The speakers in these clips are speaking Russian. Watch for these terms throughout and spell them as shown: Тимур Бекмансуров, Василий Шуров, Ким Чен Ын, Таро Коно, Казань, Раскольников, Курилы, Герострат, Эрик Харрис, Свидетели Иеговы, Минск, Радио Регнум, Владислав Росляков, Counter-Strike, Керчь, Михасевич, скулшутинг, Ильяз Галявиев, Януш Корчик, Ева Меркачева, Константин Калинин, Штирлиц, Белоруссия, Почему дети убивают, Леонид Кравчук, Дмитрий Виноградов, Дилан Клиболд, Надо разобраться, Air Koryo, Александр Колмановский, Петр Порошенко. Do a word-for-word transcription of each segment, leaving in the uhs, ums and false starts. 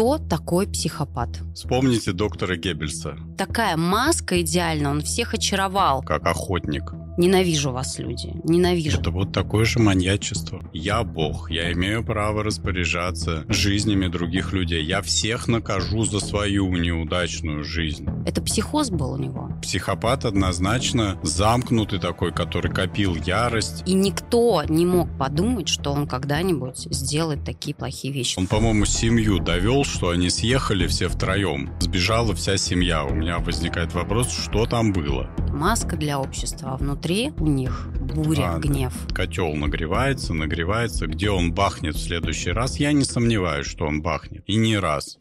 кто такой психопат? Вспомните доктора Геббельса. Такая маска идеально, он всех очаровал. Как охотник. Ненавижу вас, люди, ненавижу. Это вот такое же маньячество. Я бог, я имею право распоряжаться жизнями других людей. Я всех накажу за свою неудачную жизнь. Это психоз был у него? Психопат однозначно замкнутый такой, который копил ярость. И никто не мог подумать, что он когда-нибудь сделает такие плохие вещи. Он, по-моему, семью довел, что они съехали все втроем. Сбежала вся семья. У меня возникает вопрос, что там было? Маска для общества, а внутри у них буря, а, гнев. Да. Котел нагревается, нагревается. Где он бахнет в следующий раз? Я не сомневаюсь, что он бахнет. И не раз.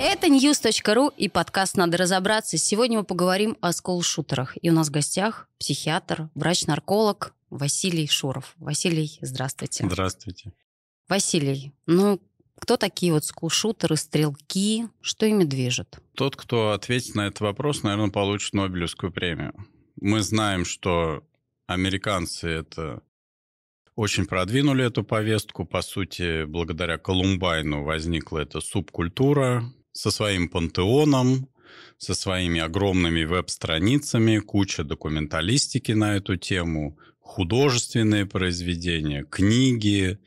Это news точка ру и подкаст «Надо разобраться». Сегодня мы поговорим о скул-шутерах. И у нас в гостях психиатр, врач-нарколог Василий Шуров. Василий, здравствуйте. Здравствуйте. Василий, ну кто такие вот скул-шутеры, стрелки, что ими движет? Тот, кто ответит на этот вопрос, наверное, получит Нобелевскую премию. Мы знаем, что американцы это очень продвинули эту повестку. По сути, благодаря Колумбайну возникла эта субкультура со своим пантеоном, со своими огромными веб-страницами, куча документалистики на эту тему, художественные произведения, книги.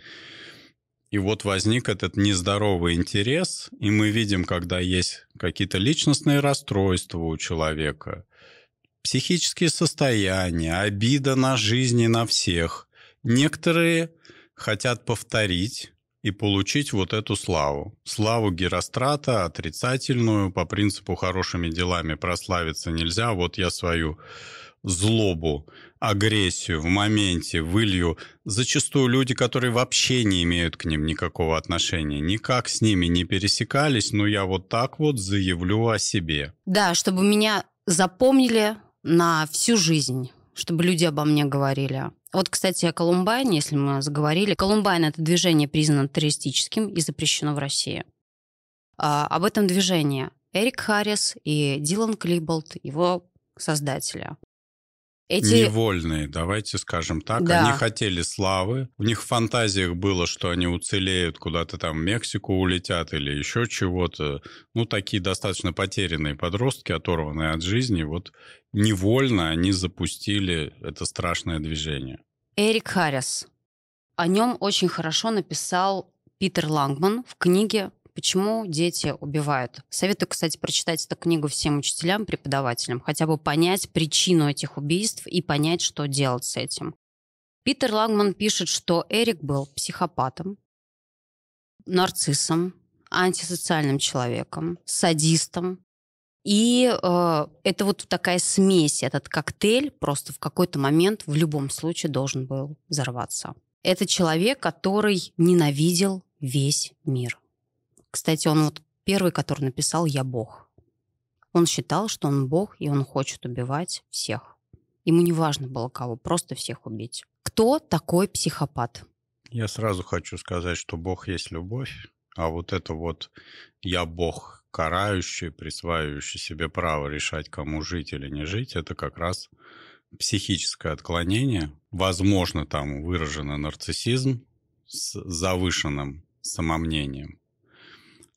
И вот возник этот нездоровый интерес, и мы видим, когда есть какие-то личностные расстройства у человека, психические состояния, обида на жизнь и на всех. Некоторые хотят повторить и получить вот эту славу. Славу Герострата, отрицательную, по принципу хорошими делами прославиться нельзя. Вот я свою злобу, агрессию в моменте вылью. Зачастую люди, которые вообще не имеют к ним никакого отношения, никак с ними не пересекались, но я вот так вот заявлю о себе. Да, чтобы меня запомнили на всю жизнь, чтобы люди обо мне говорили. Вот, кстати, о Колумбайне, если мы заговорили. Колумбайн – это движение, признано террористическим и запрещено в России. А, об этом движении Эрик Харрис и Дилан Клиболд, его создатели. Эти... Невольные, давайте скажем так. Да. Они хотели славы. У них в фантазиях было, что они уцелеют, куда-то там в Мексику улетят или еще чего-то. Ну, такие достаточно потерянные подростки, оторванные от жизни. Вот невольно они запустили это страшное движение. Эрик Харрис. О нем очень хорошо написал Питер Лангман в книге «Почему дети убивают?». Советую, кстати, прочитать эту книгу всем учителям, преподавателям, хотя бы понять причину этих убийств и понять, что делать с этим. Питер Лангман пишет, что Эрик был психопатом, нарциссом, антисоциальным человеком, садистом. И э, это вот такая смесь, этот коктейль просто в какой-то момент в любом случае должен был взорваться. Это человек, который ненавидел весь мир. Кстати, он вот первый, который написал «Я бог». Он считал, что он бог, и он хочет убивать всех. Ему не важно было кого, просто всех убить. Кто такой психопат? Я сразу хочу сказать, что бог есть любовь, а вот это вот «Я бог», карающий, присваивающий себе право решать, кому жить или не жить, это как раз психическое отклонение. Возможно, там выражен нарциссизм с завышенным самомнением.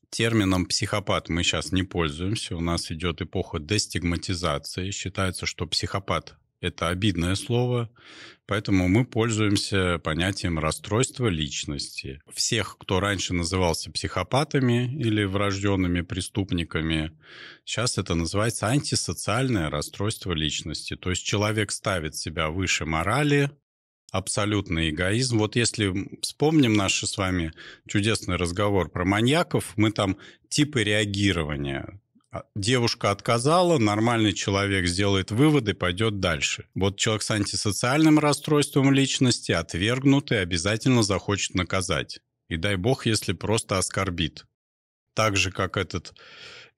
Термином «психопат» мы сейчас не пользуемся. У нас идет эпоха дестигматизации. Считается, что психопат – это обидное слово, поэтому мы пользуемся понятием расстройства личности. Всех, кто раньше назывался психопатами или врожденными преступниками, сейчас это называется антисоциальное расстройство личности. То есть человек ставит себя выше морали, абсолютный эгоизм. Вот если вспомним наш с вами чудесный разговор про маньяков, мы там типы реагирования. Девушка отказала, нормальный человек сделает выводы, пойдет дальше. Вот человек с антисоциальным расстройством личности, отвергнутый, обязательно захочет наказать. И дай бог, если просто оскорбит. Так же, как этот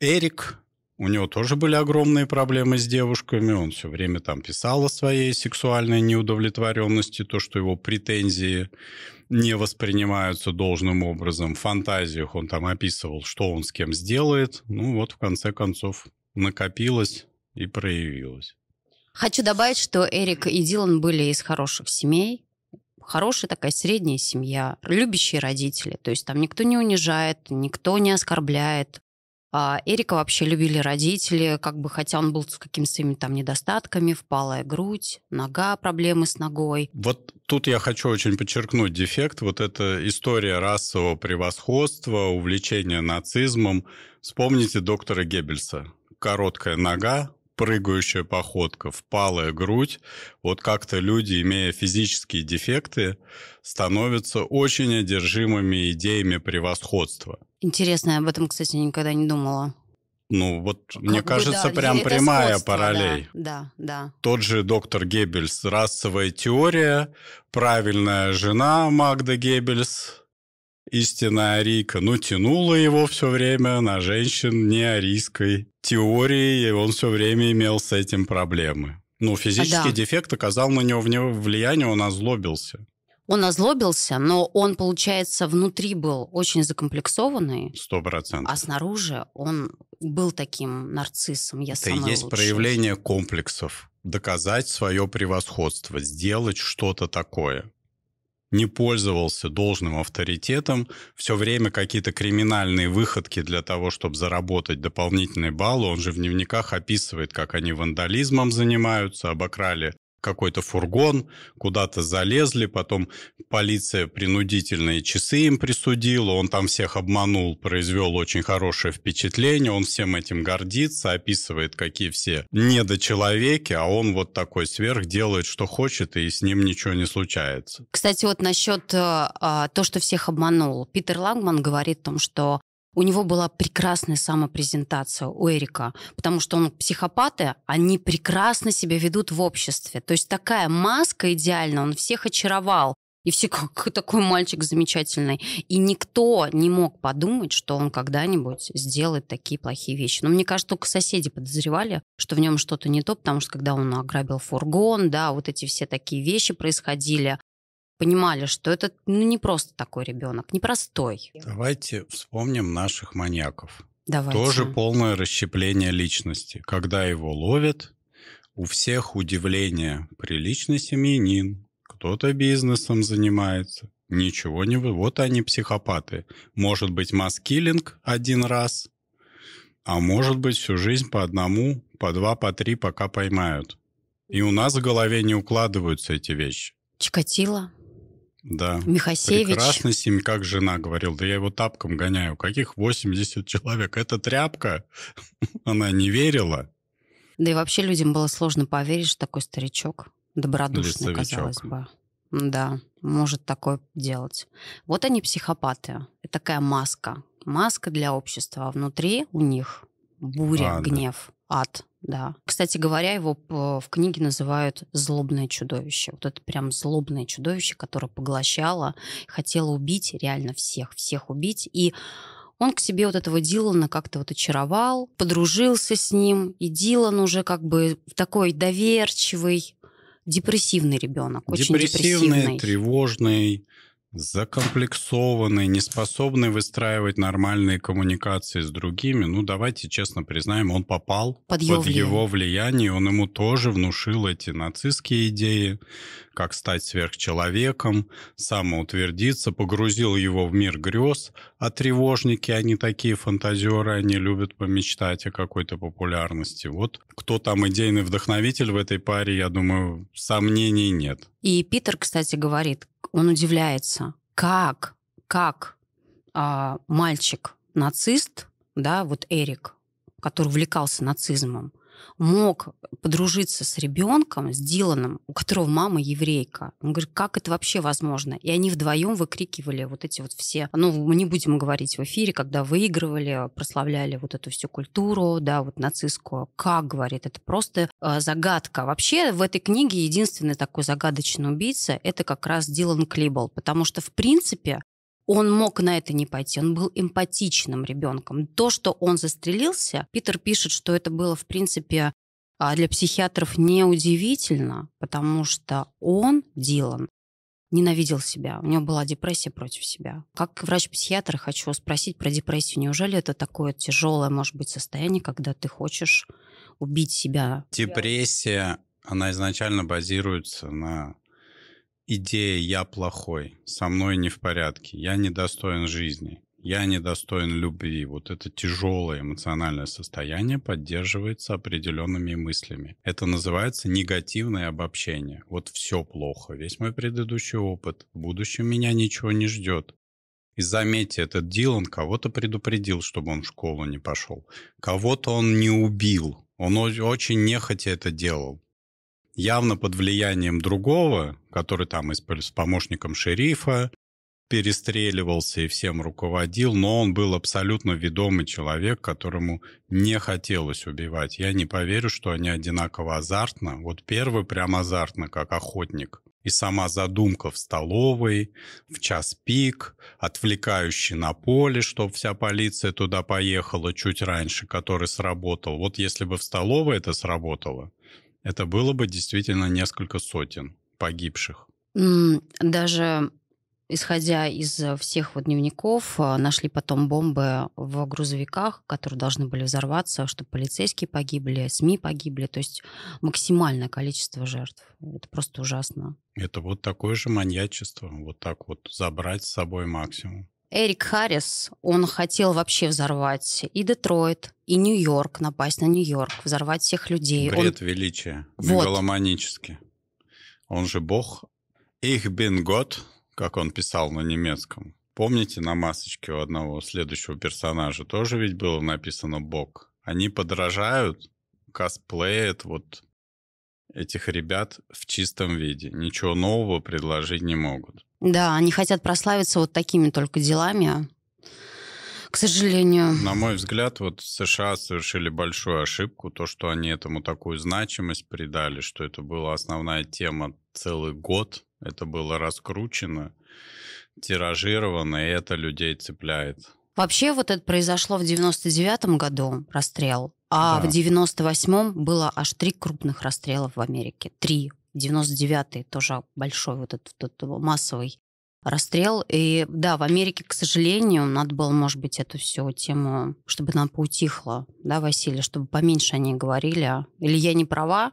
Эрик. У него тоже были огромные проблемы с девушками, он все время там писал о своей сексуальной неудовлетворенности, то, что его претензии не воспринимаются должным образом. В фантазиях он там описывал, что он с кем сделает. Ну вот, в конце концов, накопилось и проявилось. Хочу добавить, что Эрик и Дилан были из хороших семей. Хорошая такая средняя семья, любящие родители. То есть там никто не унижает, никто не оскорбляет. А Эрика вообще любили родители, как бы, хотя он был с какими-то своими там недостатками, впалая грудь, нога, проблемы с ногой. Вот тут я хочу очень подчеркнуть дефект. Вот эта история расового превосходства, увлечения нацизмом. Вспомните доктора Геббельса. Короткая нога, прыгающая походка, впалая грудь. Вот как-то люди, имея физические дефекты, становятся очень одержимыми идеями превосходства. Интересно, я об этом, кстати, никогда не думала. Ну, вот, как мне бы, кажется, да, прям прямая сходство, параллель. Да, да, да. Тот же доктор Геббельс, расовая теория, правильная жена Магда Геббельс, истинная арийка, ну, тянула его все время на женщин не арийской теории, и он все время имел с этим проблемы. Ну, физический да. дефект оказал на него влияние, он озлобился. Он озлобился, но он, получается, внутри был очень закомплексованный. Сто процентов. А снаружи он был таким нарциссом. Я Это и есть лучшая. Проявление комплексов. Доказать свое превосходство, сделать что-то такое. Не пользовался должным авторитетом, все время какие-то криминальные выходки для того, чтобы заработать дополнительные баллы. Он же в дневниках описывает, как они вандализмом занимаются, обокрали какой-то фургон, куда-то залезли, потом полиция принудительные часы им присудила, он там всех обманул, произвел очень хорошее впечатление, он всем этим гордится, описывает, какие все недочеловеки, а он вот такой сверх, делает, что хочет, и с ним ничего не случается. Кстати, вот насчет а, то, что всех обманул. Питер Лангман говорит о том, что у него была прекрасная самопрезентация у Эрика, потому что он психопаты, они прекрасно себя ведут в обществе. То есть такая маска идеальная, он всех очаровал. И все, какой такой мальчик замечательный. И никто не мог подумать, что он когда-нибудь сделает такие плохие вещи. Но мне кажется, только соседи подозревали, что в нем что-то не то, потому что когда он ограбил фургон, да, вот эти все такие вещи происходили. Понимали, что это ну, не просто такой ребенок, непростой. Давайте вспомним наших маньяков. Давайте. Тоже полное расщепление личности. Когда его ловят, у всех удивление. Приличный семьянин, кто-то бизнесом занимается, ничего не... Вот они психопаты. Может быть, масс-киллинг один раз, а может быть, всю жизнь по одному, по два, по три, пока поймают. И у нас в голове не укладываются эти вещи. Чикатило. Да. Михасевич. Прекрасный семь, как жена говорила, да я его тапком гоняю. Каких восемьдесят человек? Это тряпка. Она не верила. Да и вообще людям было сложно поверить, что такой старичок, добродушный, лесовичок, казалось бы. Да, может такое делать. Вот они психопаты. Это такая маска. Маска для общества. А внутри у них буря, Ладно. гнев, ад. Да. Кстати говоря, его в книге называют «злобное чудовище». Вот это прям злобное чудовище, которое поглощало, хотело убить реально всех, всех убить. И он к себе вот этого Дилана как-то вот очаровал, подружился с ним. И Дилан уже как бы такой доверчивый, депрессивный ребенок, очень депрессивный. Депрессивный, тревожный, закомплексованный, неспособный выстраивать нормальные коммуникации с другими. Ну, давайте честно признаем, он попал под его, под влияние. его влияние. Он ему тоже внушил эти нацистские идеи, как стать сверхчеловеком, самоутвердиться, погрузил его в мир грез. А тревожники, они такие фантазеры, они любят помечтать о какой-то популярности. Вот кто там идейный вдохновитель в этой паре, я думаю, сомнений нет. И Питер, кстати, говорит, он удивляется, как, как а, мальчик-нацист, да, вот Эрик, который увлекался нацизмом, мог подружиться с ребенком, с Диланом, у которого мама еврейка. Он говорит, как это вообще возможно? И они вдвоем выкрикивали вот эти вот все... Ну, мы не будем говорить в эфире, когда выигрывали, прославляли вот эту всю культуру, да, вот нацистскую. Как, говорит, это просто э, загадка. Вообще в этой книге единственный такой загадочный убийца — это как раз Дилан Клиболд, потому что, в принципе, он мог на это не пойти, он был эмпатичным ребенком. То, что он застрелился, Питер пишет, что это было, в принципе, для психиатров неудивительно, потому что он, Дилан, ненавидел себя, у него была депрессия против себя. Как врач-психиатр хочу спросить про депрессию. Неужели это такое тяжелое, может быть, состояние, когда ты хочешь убить себя? Депрессия она изначально базируется на идее «я плохой», «со мной не в порядке», «я недостоин жизни», «я недостоин любви». Вот это тяжелое эмоциональное состояние поддерживается определенными мыслями. Это называется негативное обобщение. Вот все плохо, весь мой предыдущий опыт, в будущем меня ничего не ждет. И заметьте, этот Дилан кого-то предупредил, чтобы он в школу не пошел. Кого-то он не убил. Он очень нехотя это делал. Явно под влиянием другого, который там с помощником шерифа перестреливался и всем руководил, но он был абсолютно ведомый человек, которому не хотелось убивать. Я не поверю, что они одинаково азартно. Вот первый прям азартно, как охотник. И сама задумка в столовой, в час пик, отвлекающий на поле, чтобы вся полиция туда поехала чуть раньше, который сработал. Вот если бы в столовой это сработало, это было бы действительно несколько сотен погибших. Даже исходя из всех вот дневников, нашли потом бомбы в грузовиках, которые должны были взорваться, чтобы полицейские погибли, СМИ погибли. То есть максимальное количество жертв. Это просто ужасно. Это вот такое же маньячество. Вот так вот забрать с собой максимум. Эрик Харрис, он хотел вообще взорвать и Детройт, и Нью-Йорк, напасть на Нью-Йорк, взорвать всех людей. Бред он... величия, вот. Мегаломанически. Он же бог. «Ich bin Gott», как он писал на немецком. Помните, на масочке у одного следующего персонажа тоже ведь было написано «бог». Они подражают, косплеят вот этих ребят в чистом виде. Ничего нового предложить не могут. Да, они хотят прославиться вот такими только делами, к сожалению. На мой взгляд, вот США совершили большую ошибку. То, что они этому такую значимость придали, что это была основная тема целый год. Это было раскручено, тиражировано, и это людей цепляет. Вообще вот это произошло в девяносто девятом году, расстрел. А да. В девяносто восьмом было аж три крупных расстрелов в Америке. Три. девяносто девятый тоже большой вот этот, этот массовый расстрел. И да, в Америке, к сожалению, надо было, может быть, эту всю тему, чтобы нам поутихло, да, Василий, чтобы поменьше они говорили. Или я не права?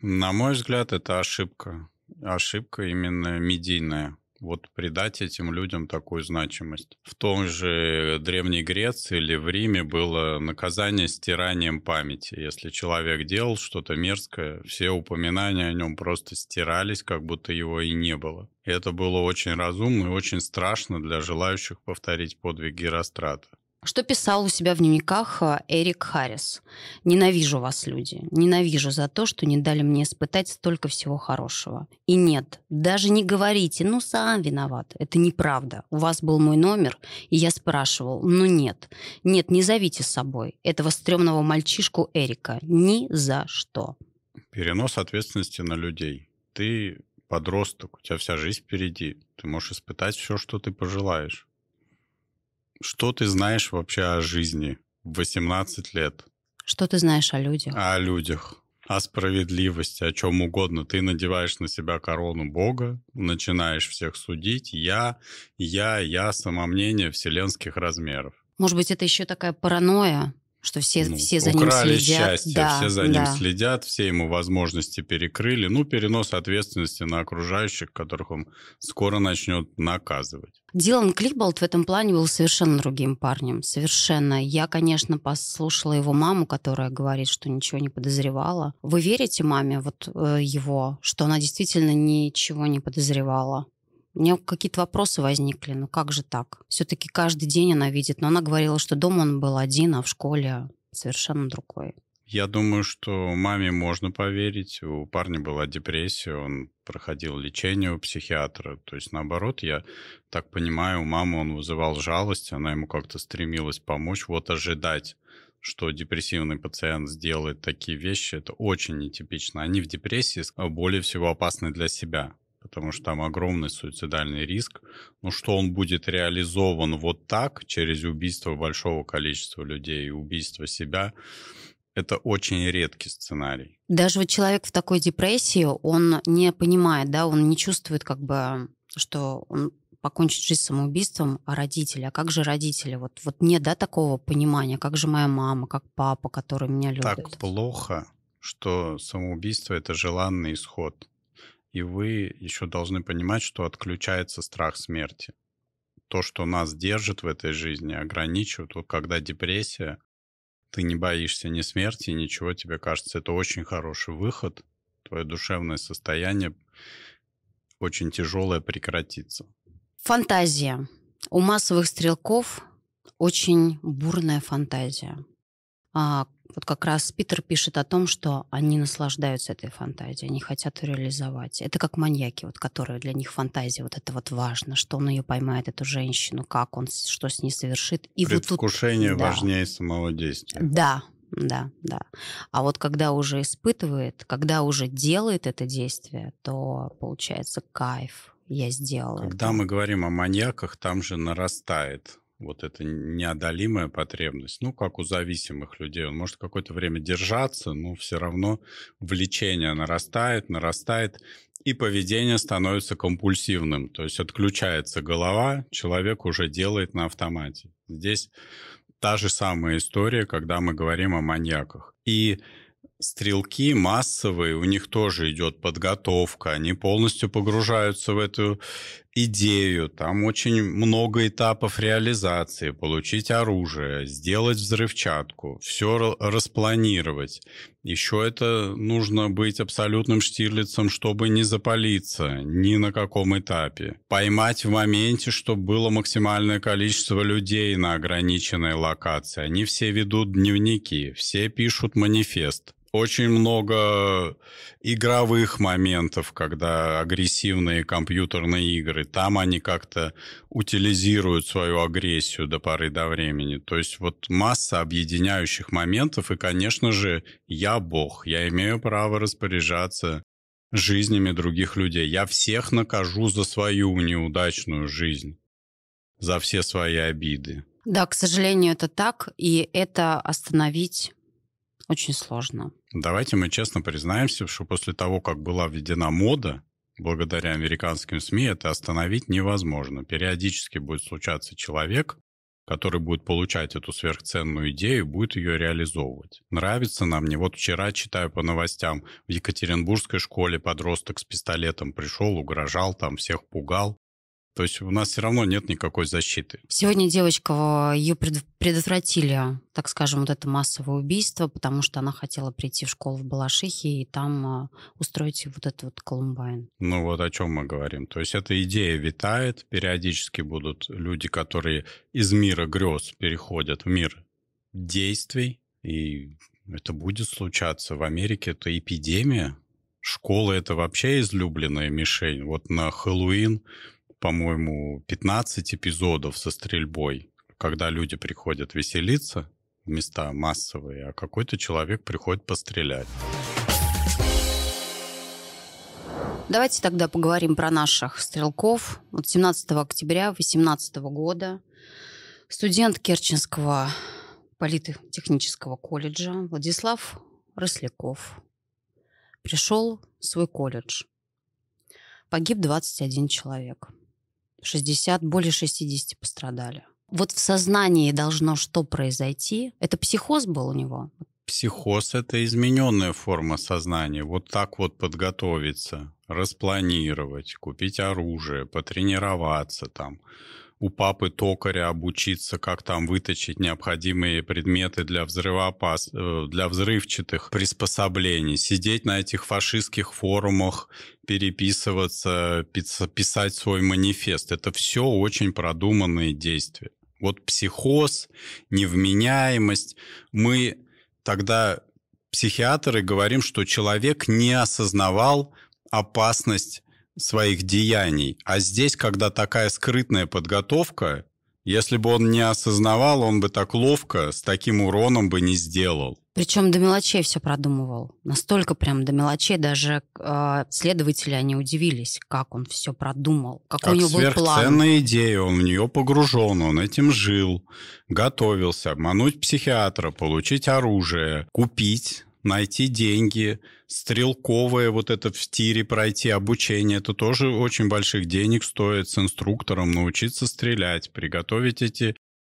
На мой взгляд, это ошибка. Ошибка именно медийная. Вот придать этим людям такую значимость. В том же Древней Греции или в Риме было наказание стиранием памяти. Если человек делал что-то мерзкое, все упоминания о нем просто стирались, как будто его и не было. И это было очень разумно и очень страшно для желающих повторить подвиг Герострата. Что писал у себя в дневниках Эрик Харрис? «Ненавижу вас, люди. Ненавижу за то, что не дали мне испытать столько всего хорошего. И нет, даже не говорите, ну, сам виноват. Это неправда. У вас был мой номер, и я спрашивал. Ну, нет. Нет, не зовите с собой этого стрёмного мальчишку Эрика. Ни за что». Перенос ответственности на людей. Ты подросток, у тебя вся жизнь впереди. Ты можешь испытать все, что ты пожелаешь. Что ты знаешь вообще о жизни в восемнадцать лет? Что ты знаешь о людях? О людях, о справедливости, о чем угодно. Ты надеваешь на себя корону Бога, начинаешь всех судить. Я, я, я, самомнение вселенских размеров. Может быть, это еще такая паранойя, что все, ну, все за ним следят. Украли счастье, да, все за да. ним следят, все ему возможности перекрыли. Ну, перенос ответственности на окружающих, которых он скоро начнет наказывать. Дилан Клиболд в этом плане был совершенно другим парнем. Совершенно. Я, конечно, послушала его маму, которая говорит, что ничего не подозревала. Вы верите маме вот э, его, что она действительно ничего не подозревала? У меня какие-то вопросы возникли. Ну как же так? Все-таки каждый день она видит. Но она говорила, что дома он был один, а в школе совершенно другой. Я думаю, что маме можно поверить. У парня была депрессия, он проходил лечение у психиатра. То есть, наоборот, я так понимаю, у мамы он вызывал жалость, она ему как-то стремилась помочь. Вот ожидать, что депрессивный пациент сделает такие вещи, это очень нетипично. Они в депрессии более всего опасны для себя, потому что там огромный суицидальный риск. Но что он будет реализован вот так, через убийство большого количества людей и убийство себя, это очень редкий сценарий. Даже вот человек в такой депрессии, он не понимает, да, он не чувствует, как бы, что он покончит жизнь самоубийством, а родители, а как же родители? Вот, вот нет, да, такого понимания, как же моя мама, как папа, который меня любит. Так плохо, что самоубийство — это желанный исход. И вы еще должны понимать, что отключается страх смерти. То, что нас держит в этой жизни, ограничивает. Вот когда депрессия, ты не боишься ни смерти, ничего, тебе кажется, это очень хороший выход. Твое душевное состояние очень тяжелое прекратится. Фантазия. У массовых стрелков очень бурная фантазия. А, вот как раз Питер пишет о том, что они наслаждаются этой фантазией, они хотят реализовать. Это как маньяки, вот, которые для них фантазия, вот это вот важно, что он ее поймает, эту женщину, как он, что с ней совершит. И предвкушение вот тут, да, важнее самого действия. Да, да, да. А вот когда уже испытывает, когда уже делает это действие, то получается кайф, я сделала. Когда это. Мы говорим о маньяках, там же нарастает вот эта неодолимая потребность, ну, как у зависимых людей. Он может какое-то время держаться, но все равно влечение нарастает, нарастает, и поведение становится компульсивным. То есть отключается голова, человек уже делает на автомате. Здесь та же самая история, когда мы говорим о маньяках. И стрелки массовые, у них тоже идет подготовка, они полностью погружаются в эту идею. Там очень много этапов реализации. Получить оружие, сделать взрывчатку, все распланировать. Еще это нужно быть абсолютным штирлицем, чтобы не запалиться ни на каком этапе. Поймать в моменте, чтобы было максимальное количество людей на ограниченной локации. Они все ведут дневники, все пишут манифест. Очень много игровых моментов, когда агрессивные компьютерные игры, там они как-то утилизируют свою агрессию до поры до времени. То есть вот масса объединяющих моментов, и, конечно же, я бог, я имею право распоряжаться жизнями других людей. Я всех накажу за свою неудачную жизнь, за все свои обиды. Да, к сожалению, это так, и это остановить очень сложно. Давайте мы честно признаемся, что после того, как была введена мода, благодаря американским СМИ, это остановить невозможно. Периодически будет случаться человек, который будет получать эту сверхценную идею и будет ее реализовывать. Нравится нам не. Вот вчера, читаю по новостям, в екатеринбургской школе подросток с пистолетом пришел, угрожал, там всех пугал. То есть у нас все равно нет никакой защиты. Сегодня девочка, ее предотвратили, так скажем, вот это массовое убийство, потому что она хотела прийти в школу в Балашихе и там устроить вот этот вот Колумбайн. Ну вот о чем мы говорим. То есть эта идея витает, периодически будут люди, которые из мира грез переходят в мир действий, и это будет случаться. В Америке это эпидемия. Школы — это вообще излюбленная мишень. Вот на Хэллоуин, по-моему, пятнадцать эпизодов со стрельбой, когда люди приходят веселиться в места массовые, а какой-то человек приходит пострелять. Давайте тогда поговорим про наших стрелков. Вот семнадцатого октября две тысячи восемнадцатого года студент Керченского политехнического колледжа Владислав Росляков пришел в свой колледж. Погиб двадцать один человек. шестьдесят, более шестидесяти пострадали. Вот в сознании должно что произойти? Это психоз был у него? Психоз – это измененная форма сознания. Вот так вот подготовиться, распланировать, купить оружие, потренироваться там. У папы токаря обучиться, как там выточить необходимые предметы для, взрывопас... для взрывчатых приспособлений, сидеть на этих фашистских форумах, переписываться, писать свой манифест. Это все очень продуманные действия. Вот психоз, невменяемость. Мы тогда, психиатры, говорим, что человек не осознавал опасность своих деяний. А здесь, когда такая скрытная подготовка, если бы он не осознавал, он бы так ловко с таким уроном бы не сделал. Причем до мелочей все продумывал. Настолько прям до мелочей, даже э, следователи, они удивились, как он все продумал, какой у него был план. Как сверхценная идея, он в нее погружен, он этим жил, готовился. Обмануть психиатра, получить оружие, купить, найти деньги, стрелковое вот это в тире пройти, обучение. Это тоже очень больших денег стоит, с инструктором научиться стрелять, приготовить эти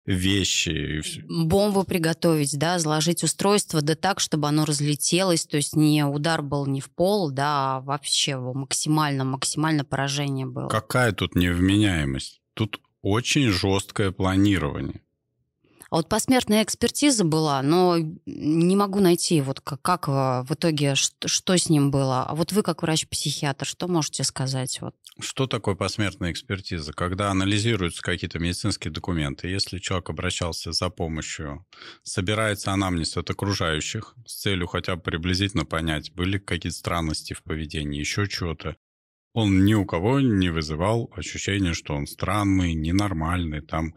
вещи. Бомбу приготовить, да, заложить устройство, да так, чтобы оно разлетелось, то есть не удар был не в пол, да, а вообще максимально, максимально поражение было. Какая тут невменяемость? Тут очень жесткое планирование. А вот посмертная экспертиза была, но не могу найти, вот как, как в итоге, что, что с ним было. А вот вы, как врач-психиатр, что можете сказать? Вот? Что такое посмертная экспертиза? Когда анализируются какие-то медицинские документы, если человек обращался за помощью, собирается анамнез от окружающих с целью хотя бы приблизительно понять, были какие-то странности в поведении, еще чего-то. Он ни у кого не вызывал ощущения, что он странный, ненормальный, там...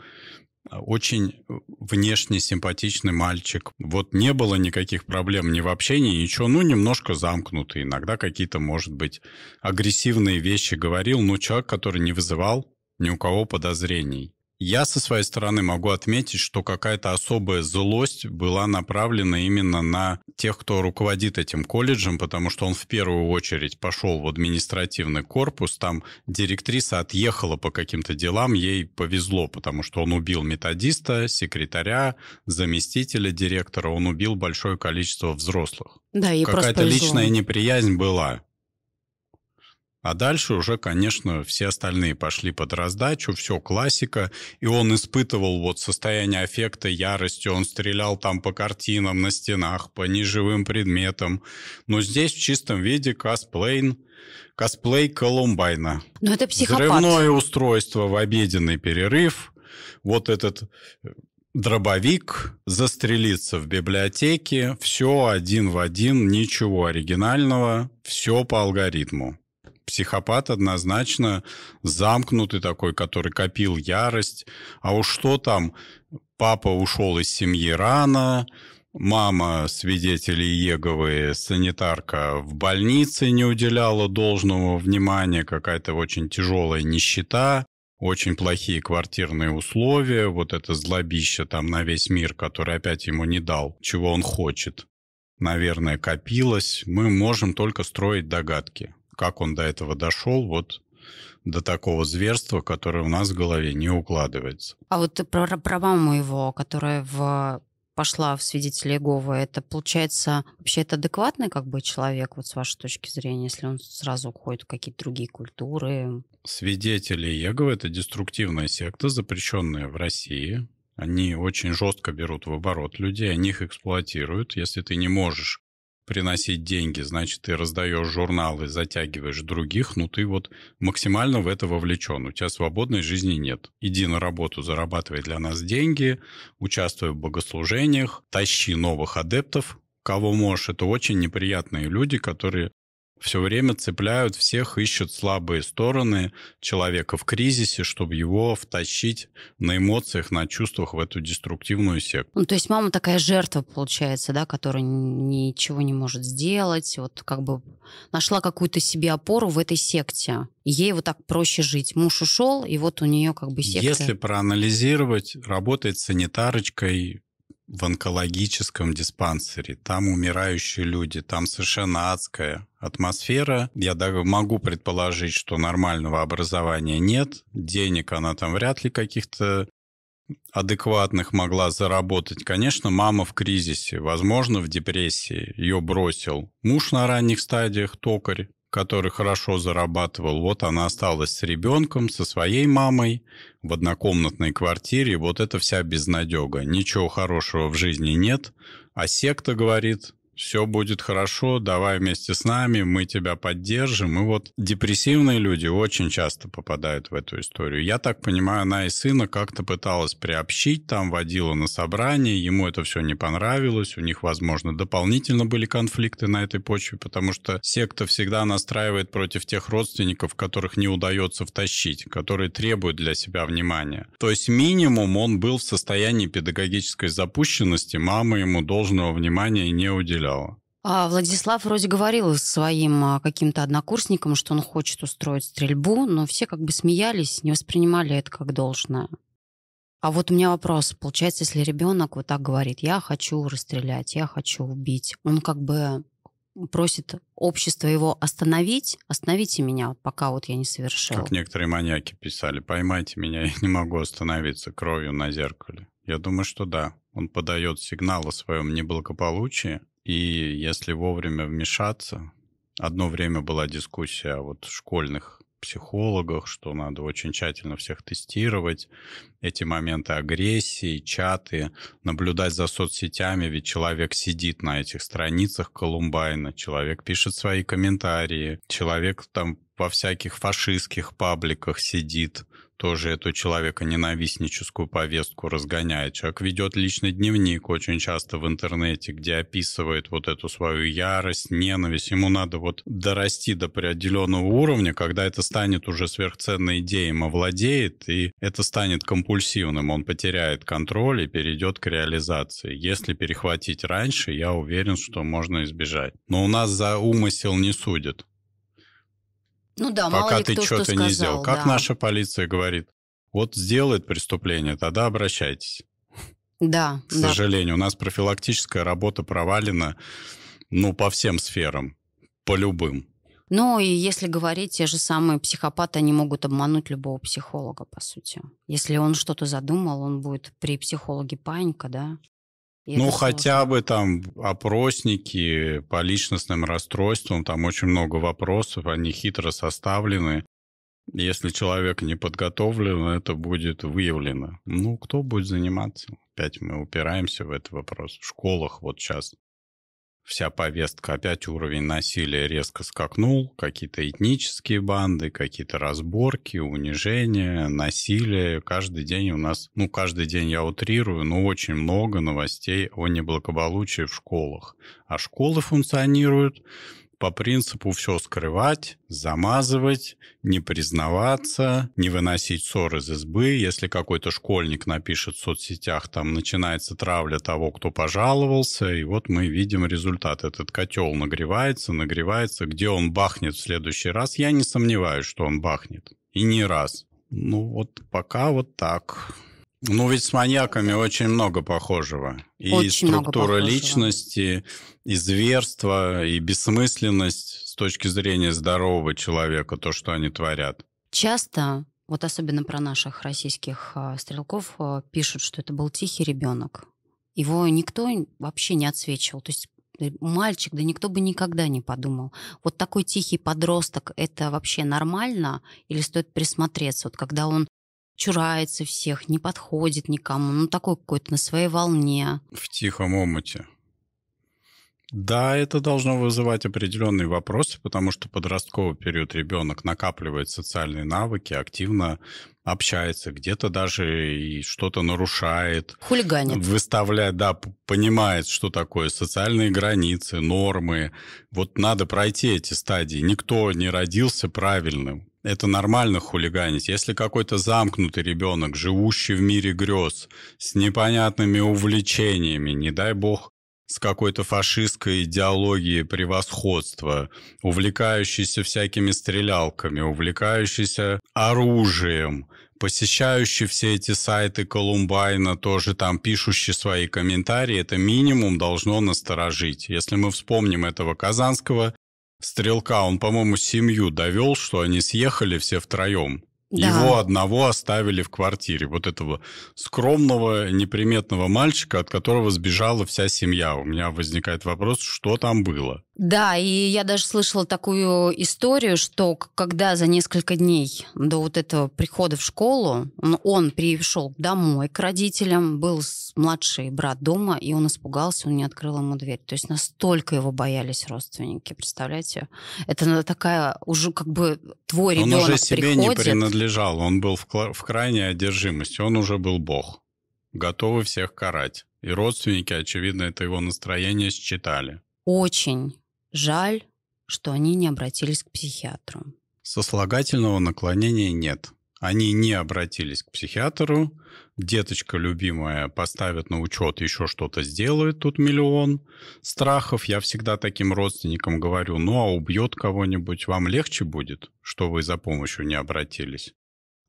Очень внешне симпатичный мальчик. Вот не было никаких проблем ни в общении, ничего. Ну, немножко замкнутый. Иногда какие-то, может быть, агрессивные вещи говорил. Но человек, который не вызывал ни у кого подозрений. Я со своей стороны могу отметить, что какая-то особая злость была направлена именно на тех, кто руководит этим колледжем, потому что он в первую очередь пошел в административный корпус, там директриса отъехала по каким-то делам, ей повезло, потому что он убил методиста, секретаря, заместителя директора, он убил большое количество взрослых. Да, ей просто повезло. Какая-то личная неприязнь была. А дальше уже, конечно, все остальные пошли под раздачу, все классика. И он испытывал вот состояние аффекта, ярости. Он стрелял там по картинам на стенах, по неживым предметам. Но здесь в чистом виде косплей, косплей Колумбайна. Но это психопат. Взрывное устройство в обеденный перерыв. Вот этот... Дробовик, застрелиться в библиотеке. Все один в один, ничего оригинального. Все по алгоритму. Психопат однозначно замкнутый такой, который копил ярость. А уж что там, папа ушел из семьи рано, мама, свидетели Иеговы, санитарка в больнице не уделяла должного внимания, какая-то очень тяжелая нищета, очень плохие квартирные условия, вот это злобище там на весь мир, который опять ему не дал, чего он хочет, наверное, копилось. Мы можем только строить догадки. Как он до этого дошел, вот до такого зверства, которое у нас в голове не укладывается. А вот про, про маму его, которая в, пошла в свидетели Иеговы, это, получается, вообще это адекватный как бы человек, вот с вашей точки зрения, если он сразу уходит в какие-то другие культуры? Свидетели Иеговы – это деструктивная секта, запрещенная в России. Они очень жестко берут в оборот людей, они их эксплуатируют. Если ты не можешь приносить деньги, значит, ты раздаешь журналы, затягиваешь других, ну ты вот максимально в это вовлечен, у тебя свободной жизни нет. Иди на работу, зарабатывай для нас деньги, участвуй в богослужениях, тащи новых адептов, кого можешь. Это очень неприятные люди, которые все время цепляют всех, ищут слабые стороны человека в кризисе, чтобы его втащить на эмоциях, на чувствах в эту деструктивную секту. Ну, то есть мама такая жертва, получается, да, которая ничего не может сделать, вот как бы нашла какую-то себе опору в этой секте. Ей вот так проще жить. Муж ушел, и вот у нее как бы секта. Если проанализировать, работает санитарочкой в онкологическом диспансере. Там умирающие люди, там совершенно адская атмосфера. Я даже могу предположить, что нормального образования нет. Денег она там вряд ли каких-то адекватных могла заработать. Конечно, мама в кризисе, возможно, в депрессии. Ее бросил муж на ранних стадиях, токарь, который хорошо зарабатывал. Вот она осталась с ребенком, со своей мамой в однокомнатной квартире. Вот это вся безнадега. Ничего хорошего в жизни нет. А секта говорит, все будет хорошо, давай вместе с нами, мы тебя поддержим. И вот депрессивные люди очень часто попадают в эту историю. Я так понимаю, она и сына как-то пыталась приобщить, там водила на собрание, ему это все не понравилось, у них, возможно, дополнительно были конфликты на этой почве, потому что секта всегда настраивает против тех родственников, которых не удается втащить, которые требуют для себя внимания. То есть минимум он был в состоянии педагогической запущенности, мама ему должного внимания не уделяла. А Владислав вроде говорил своим каким-то однокурсникам, что он хочет устроить стрельбу, но все как бы смеялись, не воспринимали это как должное. А вот у меня вопрос. Получается, если ребенок вот так говорит, я хочу расстрелять, я хочу убить, он как бы просит общество его остановить, остановите меня, пока вот я не совершил. Как некоторые маньяки писали, поймайте меня, я не могу остановиться, кровью на зеркале. Я думаю, что да. Он подает сигнал о своем неблагополучии, и если вовремя вмешаться... Одно время была дискуссия о вот школьных психологах, что надо очень тщательно всех тестировать, эти моменты агрессии, чаты, наблюдать за соцсетями, ведь человек сидит на этих страницах Колумбайна, человек пишет свои комментарии, человек там во всяких фашистских пабликах сидит, тоже эту человеконенавистническую повестку разгоняет. Человек ведет личный дневник очень часто в интернете, где описывает вот эту свою ярость, ненависть. Ему надо вот дорасти до определенного уровня, когда это станет уже сверхценной идеей, им овладеет, и это станет компульсивным. Он потеряет контроль и перейдет к реализации. Если перехватить раньше, я уверен, что можно избежать. Но у нас за умысел не судят. Ну да, пока мало ли ты кто, что-то сказал, не сделал. Как да. наша полиция говорит, вот сделает преступление, тогда обращайтесь. Да. К да. сожалению, у нас профилактическая работа провалена, ну, по всем сферам, по любым. Ну, и если говорить, те же самые психопаты, они могут обмануть любого психолога, по сути. Если он что-то задумал, он будет при психологе паника, да? И ну, хотя сложно. бы там опросники по личностным расстройствам, там очень много вопросов, они хитро составлены. Если человек не подготовлен, это будет выявлено. Ну, кто будет заниматься? Опять мы упираемся в этот вопрос. В школах вот сейчас вся повестка, опять уровень насилия резко скакнул. Какие-то этнические банды, какие-то разборки, унижения, насилие. Каждый день у нас, ну, каждый день я утрирую, но очень много новостей о неблагополучии в школах. А школы функционируют по принципу все скрывать, замазывать, не признаваться, не выносить ссор из избы. Если какой-то школьник напишет в соцсетях, там начинается травля того, кто пожаловался, и вот мы видим результат. Этот котел нагревается, нагревается. Где он бахнет в следующий раз? Я не сомневаюсь, что он бахнет. И не раз. Ну вот пока вот так... Ну, ведь с маньяками очень много похожего. И очень структура личности, и зверство, и бессмысленность с точки зрения здорового человека, то, что они творят. Часто, вот особенно про наших российских стрелков, пишут, что это был тихий ребенок. Его никто вообще не отсвечивал. То есть мальчик, да никто бы никогда не подумал. Вот такой тихий подросток, это вообще нормально? Или стоит присмотреться? Вот когда он чурается всех, не подходит никому, ну, такой какой-то на своей волне. В тихом омуте. Да, это должно вызывать определенные вопросы, потому что в подростковый период ребенок накапливает социальные навыки, активно общается, где-то даже и что-то нарушает. Хулиганит. Выставляет, да, понимает, что такое социальные границы, нормы. Вот надо пройти эти стадии. Никто не родился правильным. Это нормально хулиганить. Если какой-то замкнутый ребенок, живущий в мире грез, с непонятными увлечениями, не дай бог, с какой-то фашистской идеологией превосходства, увлекающийся всякими стрелялками, увлекающийся оружием, посещающий все эти сайты Колумбайна, тоже там пишущий свои комментарии, это минимум должно насторожить. Если мы вспомним этого казанского стрелка, он, по-моему, семью довел, что они съехали все втроем. Да. Его одного оставили в квартире. Вот этого скромного, неприметного мальчика, от которого сбежала вся семья. У меня возникает вопрос, что там было? Да, и я даже слышала такую историю, что когда за несколько дней до вот этого прихода в школу он пришел домой к родителям, был младший брат дома, и он испугался, он не открыл ему дверь. То есть настолько его боялись родственники, представляете? Это такая уже как бы твой ребенок приходит. Он уже себе не принадлежал, он был в, в крайней одержимости, он уже был бог, готовы всех карать. И родственники, очевидно, это его настроение считали. Очень жаль, что они не обратились к психиатру. Сослагательного наклонения нет. Они не обратились к психиатру. Деточка любимая поставит на учет, еще что-то сделает. Тут миллион страхов. Я всегда таким родственникам говорю, ну а убьет кого-нибудь, вам легче будет, что вы за помощью не обратились.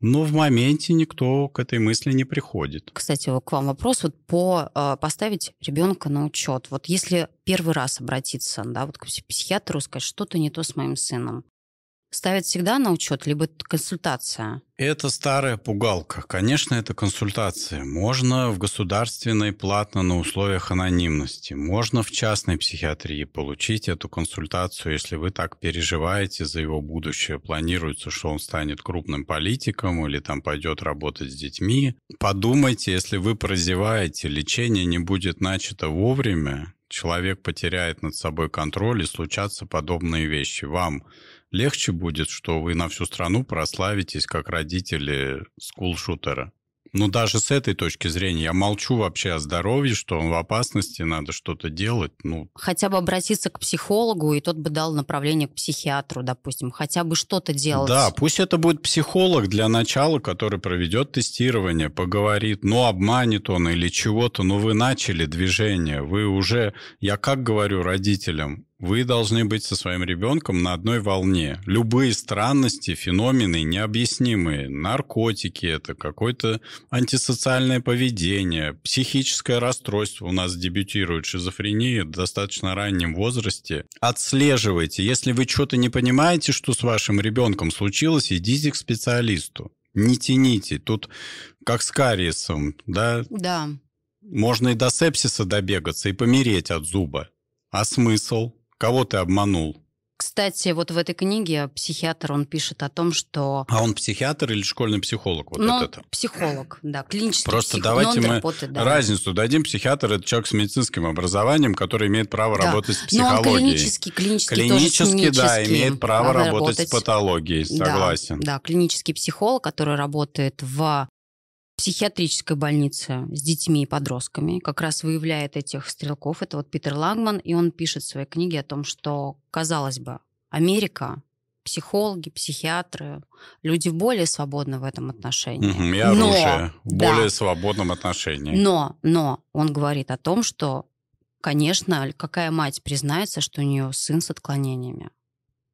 Но в моменте никто к этой мысли не приходит. Кстати, к вам вопрос вот по э, поставить ребенка на учет. Вот если первый раз обратиться, да, вот к психиатру, сказать, что-то не то с моим сыном, ставят всегда на учет, либо консультация? Это старая пугалка. Конечно, это консультация. Можно в государственной платно на условиях анонимности. Можно в частной психиатрии получить эту консультацию, если вы так переживаете за его будущее. Планируется, что он станет крупным политиком или там пойдет работать с детьми. Подумайте, если вы прозеваете, лечение не будет начато вовремя, человек потеряет над собой контроль и случатся подобные вещи. Вам легче будет, что вы на всю страну прославитесь как родители скулшутера. Но даже с этой точки зрения я молчу вообще о здоровье, что он в опасности, надо что-то делать. Ну. Хотя бы обратиться к психологу, и тот бы дал направление к психиатру, допустим. Хотя бы что-то делать. Да, пусть это будет психолог для начала, который проведет тестирование, поговорит, ну, обманет он или чего-то, но вы начали движение, вы уже, я как говорю родителям, вы должны быть со своим ребенком на одной волне. Любые странности, феномены необъяснимые. Наркотики – это какое-то антисоциальное поведение, психическое расстройство. У нас дебютирует шизофрения в достаточно раннем возрасте. Отслеживайте. Если вы что-то не понимаете, что с вашим ребенком случилось, идите к специалисту. Не тяните. Тут как с кариесом, да? Да. Можно и до сепсиса добегаться, и помереть от зуба. А смысл? Кого ты обманул? Кстати, вот в этой книге психиатр, он пишет о том, что... А он психиатр или школьный психолог? Вот ну, это. Психолог, да, клинический Просто психолог. Просто давайте мы работает, да. разницу дадим. Психиатр – это человек с медицинским образованием, который имеет право да. работать с психологией. Но он клинический, клинический, клинический тоже клинический. да, имеет право работать, работать с патологией, согласен. Да, да, клинический психолог, который работает в... психиатрической больнице с детьми и подростками, как раз выявляет этих стрелков. Это вот Питер Лангман, и он пишет в своей книге о том, что, казалось бы, Америка, психологи, психиатры, люди более свободны в этом отношении. Угу, и оружие но, в более да. свободном отношении. Но, но он говорит о том, что, конечно, какая мать признается, что у нее сын с отклонениями.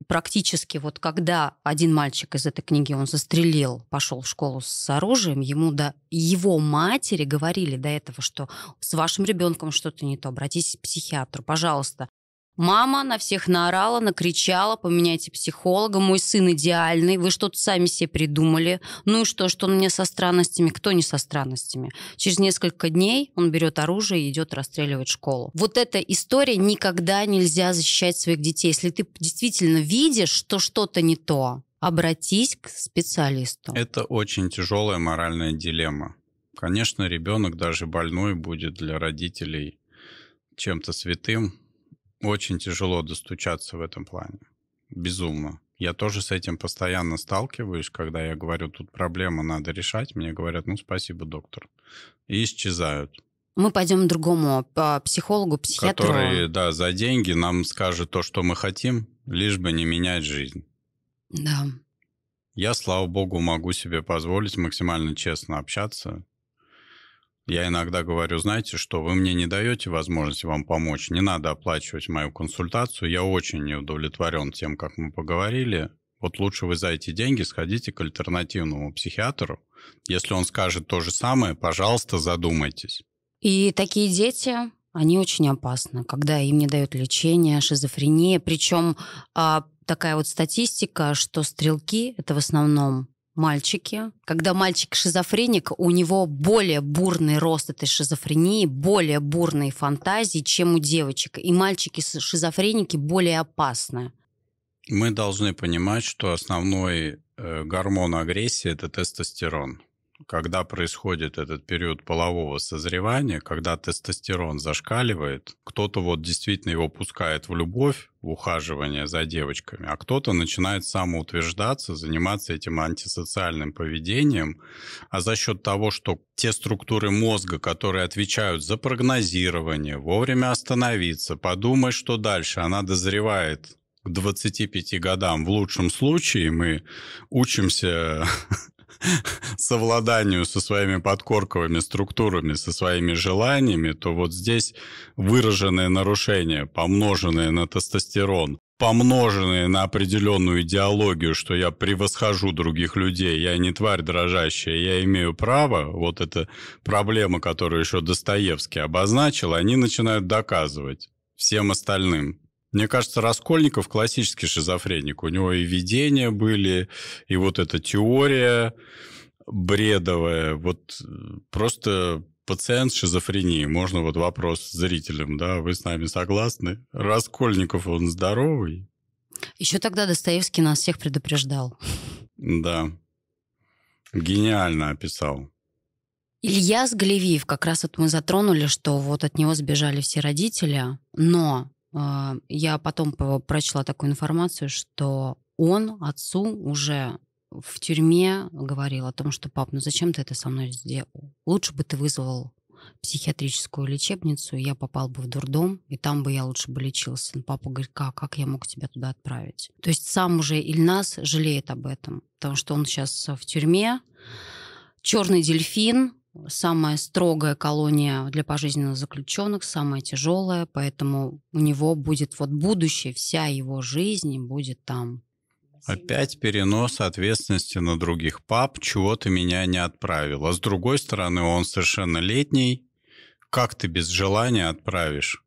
Практически вот когда один мальчик из этой книги, он застрелил, пошел в школу с оружием, ему до его матери говорили до этого, что с вашим ребенком что-то не то, обратитесь к психиатру, пожалуйста. Мама на всех наорала, накричала, поменяйте психолога, мой сын идеальный, вы что-то сами себе придумали. Ну и что, что он мне со странностями, кто не со странностями? Через несколько дней он берет оружие и идет расстреливать школу. Вот эта история, никогда нельзя защищать своих детей. Если ты действительно видишь, что что-то не то, обратись к специалисту. Это очень тяжелая моральная дилемма. Конечно, ребенок даже больной будет для родителей чем-то святым. Очень тяжело достучаться в этом плане. Безумно. Я тоже с этим постоянно сталкиваюсь, когда я говорю, тут проблема, надо решать. Мне говорят, ну, спасибо, доктор. И исчезают. Мы пойдем к другому психологу, психиатру. Который, да, за деньги нам скажет то, что мы хотим, лишь бы не менять жизнь. Да. Я, слава богу, могу себе позволить максимально честно общаться. Я иногда говорю, знаете, что вы мне не даете возможности вам помочь, не надо оплачивать мою консультацию, я очень не удовлетворен тем, как мы поговорили. Вот лучше вы за эти деньги сходите к альтернативному психиатру. Если он скажет то же самое, пожалуйста, задумайтесь. И такие дети, они очень опасны, когда им не дают лечение, шизофрения. Причем такая вот статистика, что стрелки – это в основном... мальчики. Когда мальчик шизофреник, у него более бурный рост этой шизофрении, более бурные фантазии, чем у девочек. И мальчики-шизофреники более опасны. Мы должны понимать, что основной гормон агрессии – это тестостерон. Когда происходит этот период полового созревания, когда тестостерон зашкаливает, кто-то вот действительно его пускает в любовь, в ухаживание за девочками, а кто-то начинает самоутверждаться, заниматься этим антисоциальным поведением, а за счет того, что те структуры мозга, которые отвечают за прогнозирование, вовремя остановиться, подумать, что дальше, она дозревает к двадцати пяти годам. В лучшем случае мы учимся... совладанию со своими подкорковыми структурами, со своими желаниями, то вот здесь выраженное нарушение, помноженное на тестостерон, помноженное на определенную идеологию, что я превосхожу других людей, я не тварь дрожащая, я имею право, вот эта проблема, которую еще Достоевский обозначил, они начинают доказывать всем остальным. Мне кажется, Раскольников классический шизофреник. У него и видения были, и вот эта теория бредовая. Вот просто пациент с шизофренией. Можно вот вопрос зрителям, да, вы с нами согласны? Раскольников, он здоровый? Еще тогда Достоевский нас всех предупреждал. Да. Гениально описал. Ильяз Галявиев, как раз вот мы затронули, что вот от него сбежали все родители, но... Я потом прочла такую информацию, что он отцу уже в тюрьме говорил о том, что пап, ну зачем ты это со мной сделал? Лучше бы ты вызвал психиатрическую лечебницу, я попал бы в дурдом, и там бы я лучше бы лечился. Но папа говорит, как? Как я мог тебя туда отправить? То есть сам уже Ильяз жалеет об этом, потому что он сейчас в тюрьме. Черный дельфин. Самая строгая колония для пожизненных заключенных, самая тяжелая, поэтому у него будет вот будущее, вся его жизнь будет там. Опять перенос ответственности на других. Пап, чего ты меня не отправил? А с другой стороны, он совершеннолетний. Как ты без желания отправишь?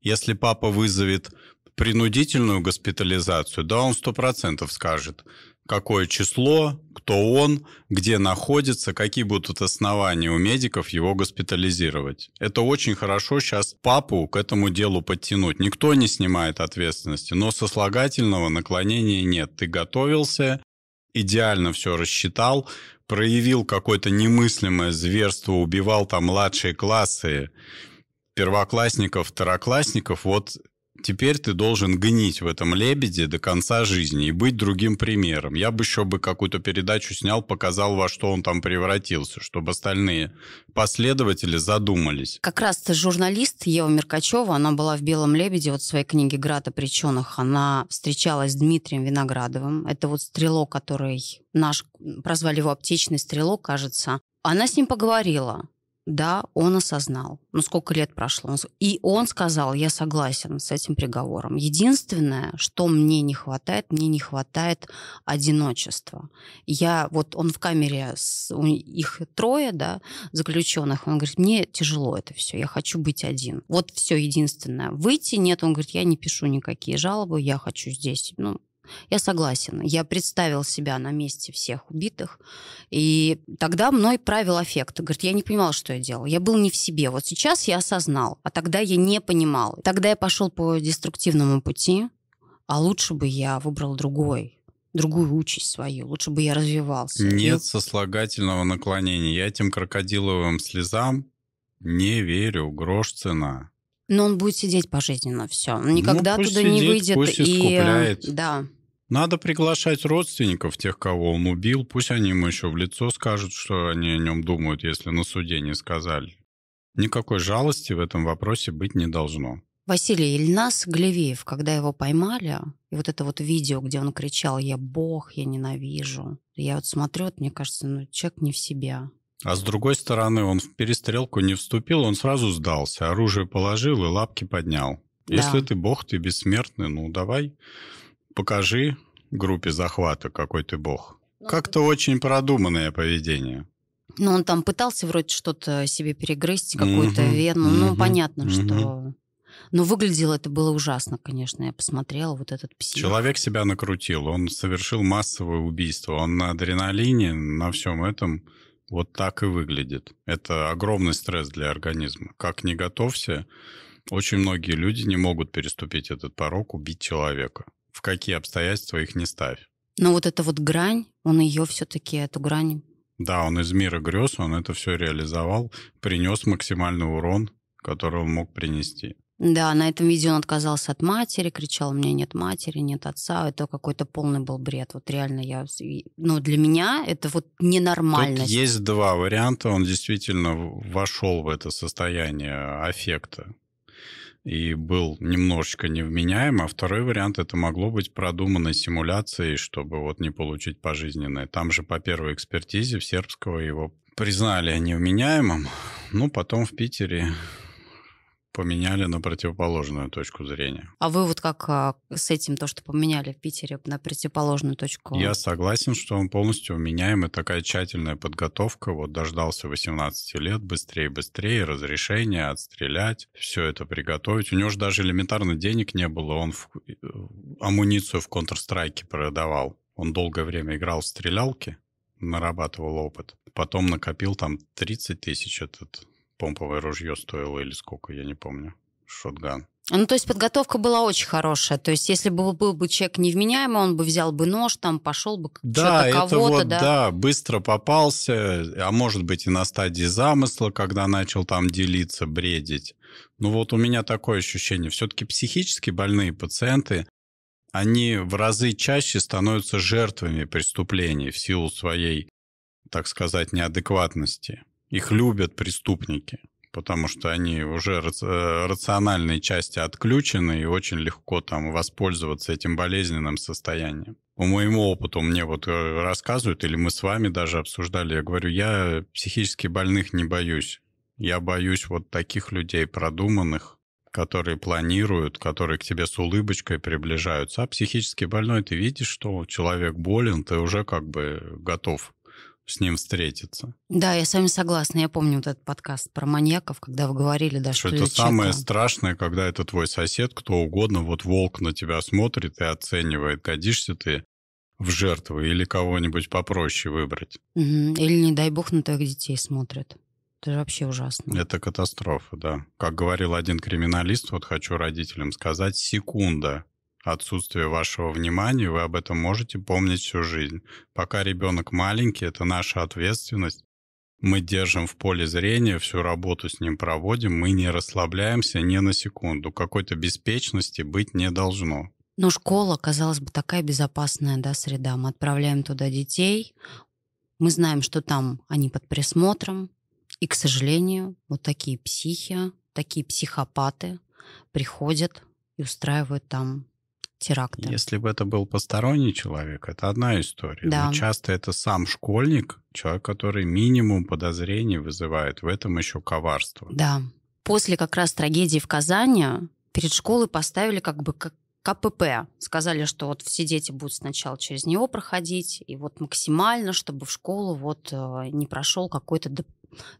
Если папа вызовет принудительную госпитализацию, да он сто процентов скажет, какое число, кто он, где находится, какие будут основания у медиков его госпитализировать. Это очень хорошо сейчас папу к этому делу подтянуть. Никто не снимает ответственности, но сослагательного наклонения нет. Ты готовился, идеально все рассчитал, проявил какое-то немыслимое зверство, убивал там младшие классы, первоклассников, второклассников, вот... Теперь ты должен гнить в этом лебеде до конца жизни и быть другим примером. Я бы еще бы какую-то передачу снял, показал, во что он там превратился, чтобы остальные последователи задумались. Как раз журналист Ева Меркачева, она была в «Белом лебеде», вот в своей книге «Град опреченных», она встречалась с Дмитрием Виноградовым. Это вот стрелок, который наш, прозвали его «Аптечный стрелок», кажется. Она с ним поговорила. Да, он осознал. Ну, сколько лет прошло. И он сказал, я согласен с этим приговором. Единственное, что мне не хватает, мне не хватает одиночества. Я, вот он в камере, с, их трое, да, заключенных, он говорит, мне тяжело это все, я хочу быть один. Вот все единственное. Выйти нет, он говорит, я не пишу никакие жалобы, я хочу здесь, ну, я согласен. Я представил себя на месте всех убитых. И тогда мной правил аффект. Говорит, я не понимал, что я делал. Я был не в себе. Вот сейчас я осознал, а тогда я не понимал. Тогда я пошел по деструктивному пути, а лучше бы я выбрал другой, другую участь свою. Лучше бы я развивался. Нет И... сослагательного наклонения. Я этим крокодиловым слезам не верю. Грош цена. Но он будет сидеть пожизненно, все. Он никогда ну, туда сидит, не выйдет. Пусть искупляет. И... Да. Надо приглашать родственников тех, кого он убил. Пусть они ему еще в лицо скажут, что они о нем думают, если на суде не сказали. Никакой жалости в этом вопросе быть не должно. Василий Ильяз Галявиев, когда его поймали, и вот это вот видео, где он кричал «Я бог, я ненавижу». Я вот смотрю, вот, мне кажется, ну, человек не в себе. А с другой стороны, он в перестрелку не вступил, он сразу сдался, оружие положил и лапки поднял. Да. Если ты бог, ты бессмертный, ну давай... Покажи группе захвата, какой ты бог. Как-то очень продуманное поведение. Ну, он там пытался вроде что-то себе перегрызть, какую-то угу, вену. Угу, ну, понятно, угу. что... Но выглядело это было ужасно, конечно. Я посмотрела вот этот псих. Человек себя накрутил. Он совершил массовое убийство. Он на адреналине, на всем этом вот так и выглядит. Это огромный стресс для организма. Как не готовься, очень многие люди не могут переступить этот порог, убить человека. В какие обстоятельства их не ставь. Но вот эта вот грань, он ее все-таки, эту грань... Да, он из мира грез, он это все реализовал, принес максимальный урон, который он мог принести. Да, на этом видео он отказался от матери, кричал, у меня нет матери, нет отца. Это какой-то полный был бред. Вот реально я... Ну, для меня это вот ненормальность. Тут есть два варианта. Он действительно вошел в это состояние аффекта и был немножечко невменяем, а второй вариант — это могло быть продуманной симуляцией, чтобы вот не получить пожизненное. Там же по первой экспертизе в Сербского его признали невменяемым, но потом в Питере поменяли на противоположную точку зрения. А вы вот как а, с этим, то, что поменяли в Питере на противоположную точку? Я согласен, что он полностью вменяем, и такая тщательная подготовка. Вот дождался восемнадцати лет, быстрее-быстрее, разрешение отстрелять, все это приготовить. У него же даже элементарно денег не было, он в, амуницию в Counter-Strike продавал. Он долгое время играл в стрелялки, нарабатывал опыт. Потом накопил там тридцать тысяч, этот помповое ружье стоило или сколько, я не помню, шотган. Ну, то есть подготовка была очень хорошая. То есть если бы был бы человек невменяемый, он бы взял бы нож, там пошел бы да, что-то кого-то. Вот, да, да, быстро попался, а может быть и на стадии замысла, когда начал там делиться, бредить. Ну вот у меня такое ощущение. Все-таки психически больные пациенты, они в разы чаще становятся жертвами преступлений в силу своей, так сказать, неадекватности. Их любят преступники, потому что они уже рациональные части отключены, и очень легко там воспользоваться этим болезненным состоянием. По моему опыту мне вот рассказывают, или мы с вами даже обсуждали, я говорю, я психически больных не боюсь. Я боюсь вот таких людей продуманных, которые планируют, которые к тебе с улыбочкой приближаются. А психически больной, ты видишь, что человек болен, ты уже как бы готов с ним встретиться. Да, я с вами согласна. Я помню вот этот подкаст про маньяков, когда вы говорили, да, что... что это самое страшное, когда это твой сосед, кто угодно, вот волк на тебя смотрит и оценивает, годишься ты в жертву или кого-нибудь попроще выбрать. Угу. Или, не дай бог, на твоих детей смотрят. Это же вообще ужасно. Это катастрофа, да. Как говорил один криминалист, вот хочу родителям сказать, секунда отсутствие вашего внимания, вы об этом можете помнить всю жизнь. Пока ребенок маленький, это наша ответственность. Мы держим в поле зрения, всю работу с ним проводим, мы не расслабляемся ни на секунду. Какой-то беспечности быть не должно. Но школа, казалось бы, такая безопасная, да, среда. Мы отправляем туда детей, мы знаем, что там они под присмотром. И, к сожалению, вот такие психи, такие психопаты приходят и устраивают там теракты. Если бы это был посторонний человек, это одна история. Да. Но часто это сам школьник, человек, который минимум подозрений вызывает. В этом еще коварство. Да. После как раз трагедии в Казани перед школой поставили как бы ка пэ пэ. Сказали, что вот все дети будут сначала через него проходить, и вот максимально, чтобы в школу вот не прошел какой-то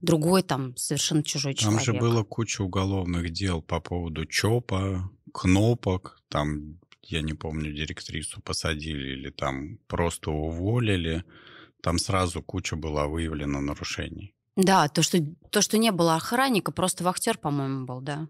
другой там совершенно чужой человек. Там же было куча уголовных дел по поводу ЧОПа, кнопок, там... Я не помню, директрису посадили или там просто уволили. Там сразу куча была выявлена нарушений. Да, то, что, то, что не было охранника, просто вахтер, по-моему, был, да.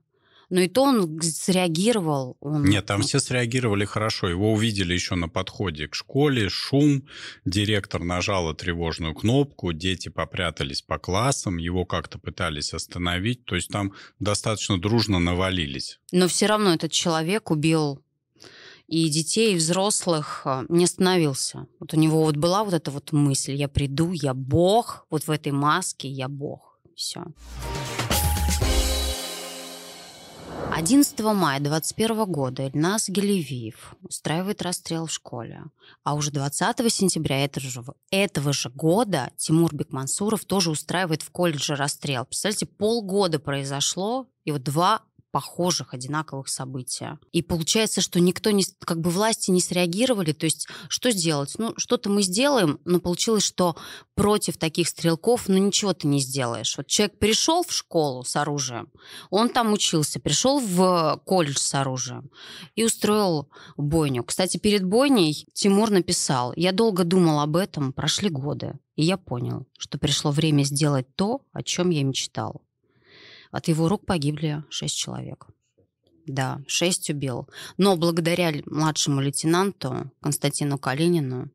Но и то он среагировал. Он... Нет, там все среагировали хорошо. Его увидели еще на подходе к школе, шум. Директор нажала тревожную кнопку, дети попрятались по классам, его как-то пытались остановить. То есть там достаточно дружно навалились. Но все равно этот человек убил... И детей, и взрослых не остановился. Вот у него вот была вот эта вот мысль: я приду, я Бог, вот в этой маске я Бог. Все. одиннадцатого мая двадцать первого года Ильяз Галявиев устраивает расстрел в школе. А уже двадцатого сентября этого же, этого же года Тимур Бекмансуров тоже устраивает в колледже расстрел. Представляете, полгода произошло, и вот два похожих, одинаковых события. И получается, что никто, не, как бы власти не среагировали, то есть что сделать? Ну, что-то мы сделаем, но получилось, что против таких стрелков, ну, ничего ты не сделаешь. Вот человек пришел в школу с оружием, он там учился, пришел в колледж с оружием и устроил бойню. Кстати, перед бойней Тимур написал: «Я долго думал об этом, прошли годы, и я понял, что пришло время сделать то, о чем я мечтал». От его рук погибли шесть человек. Да, шесть убил. Но благодаря младшему лейтенанту Константину Калинину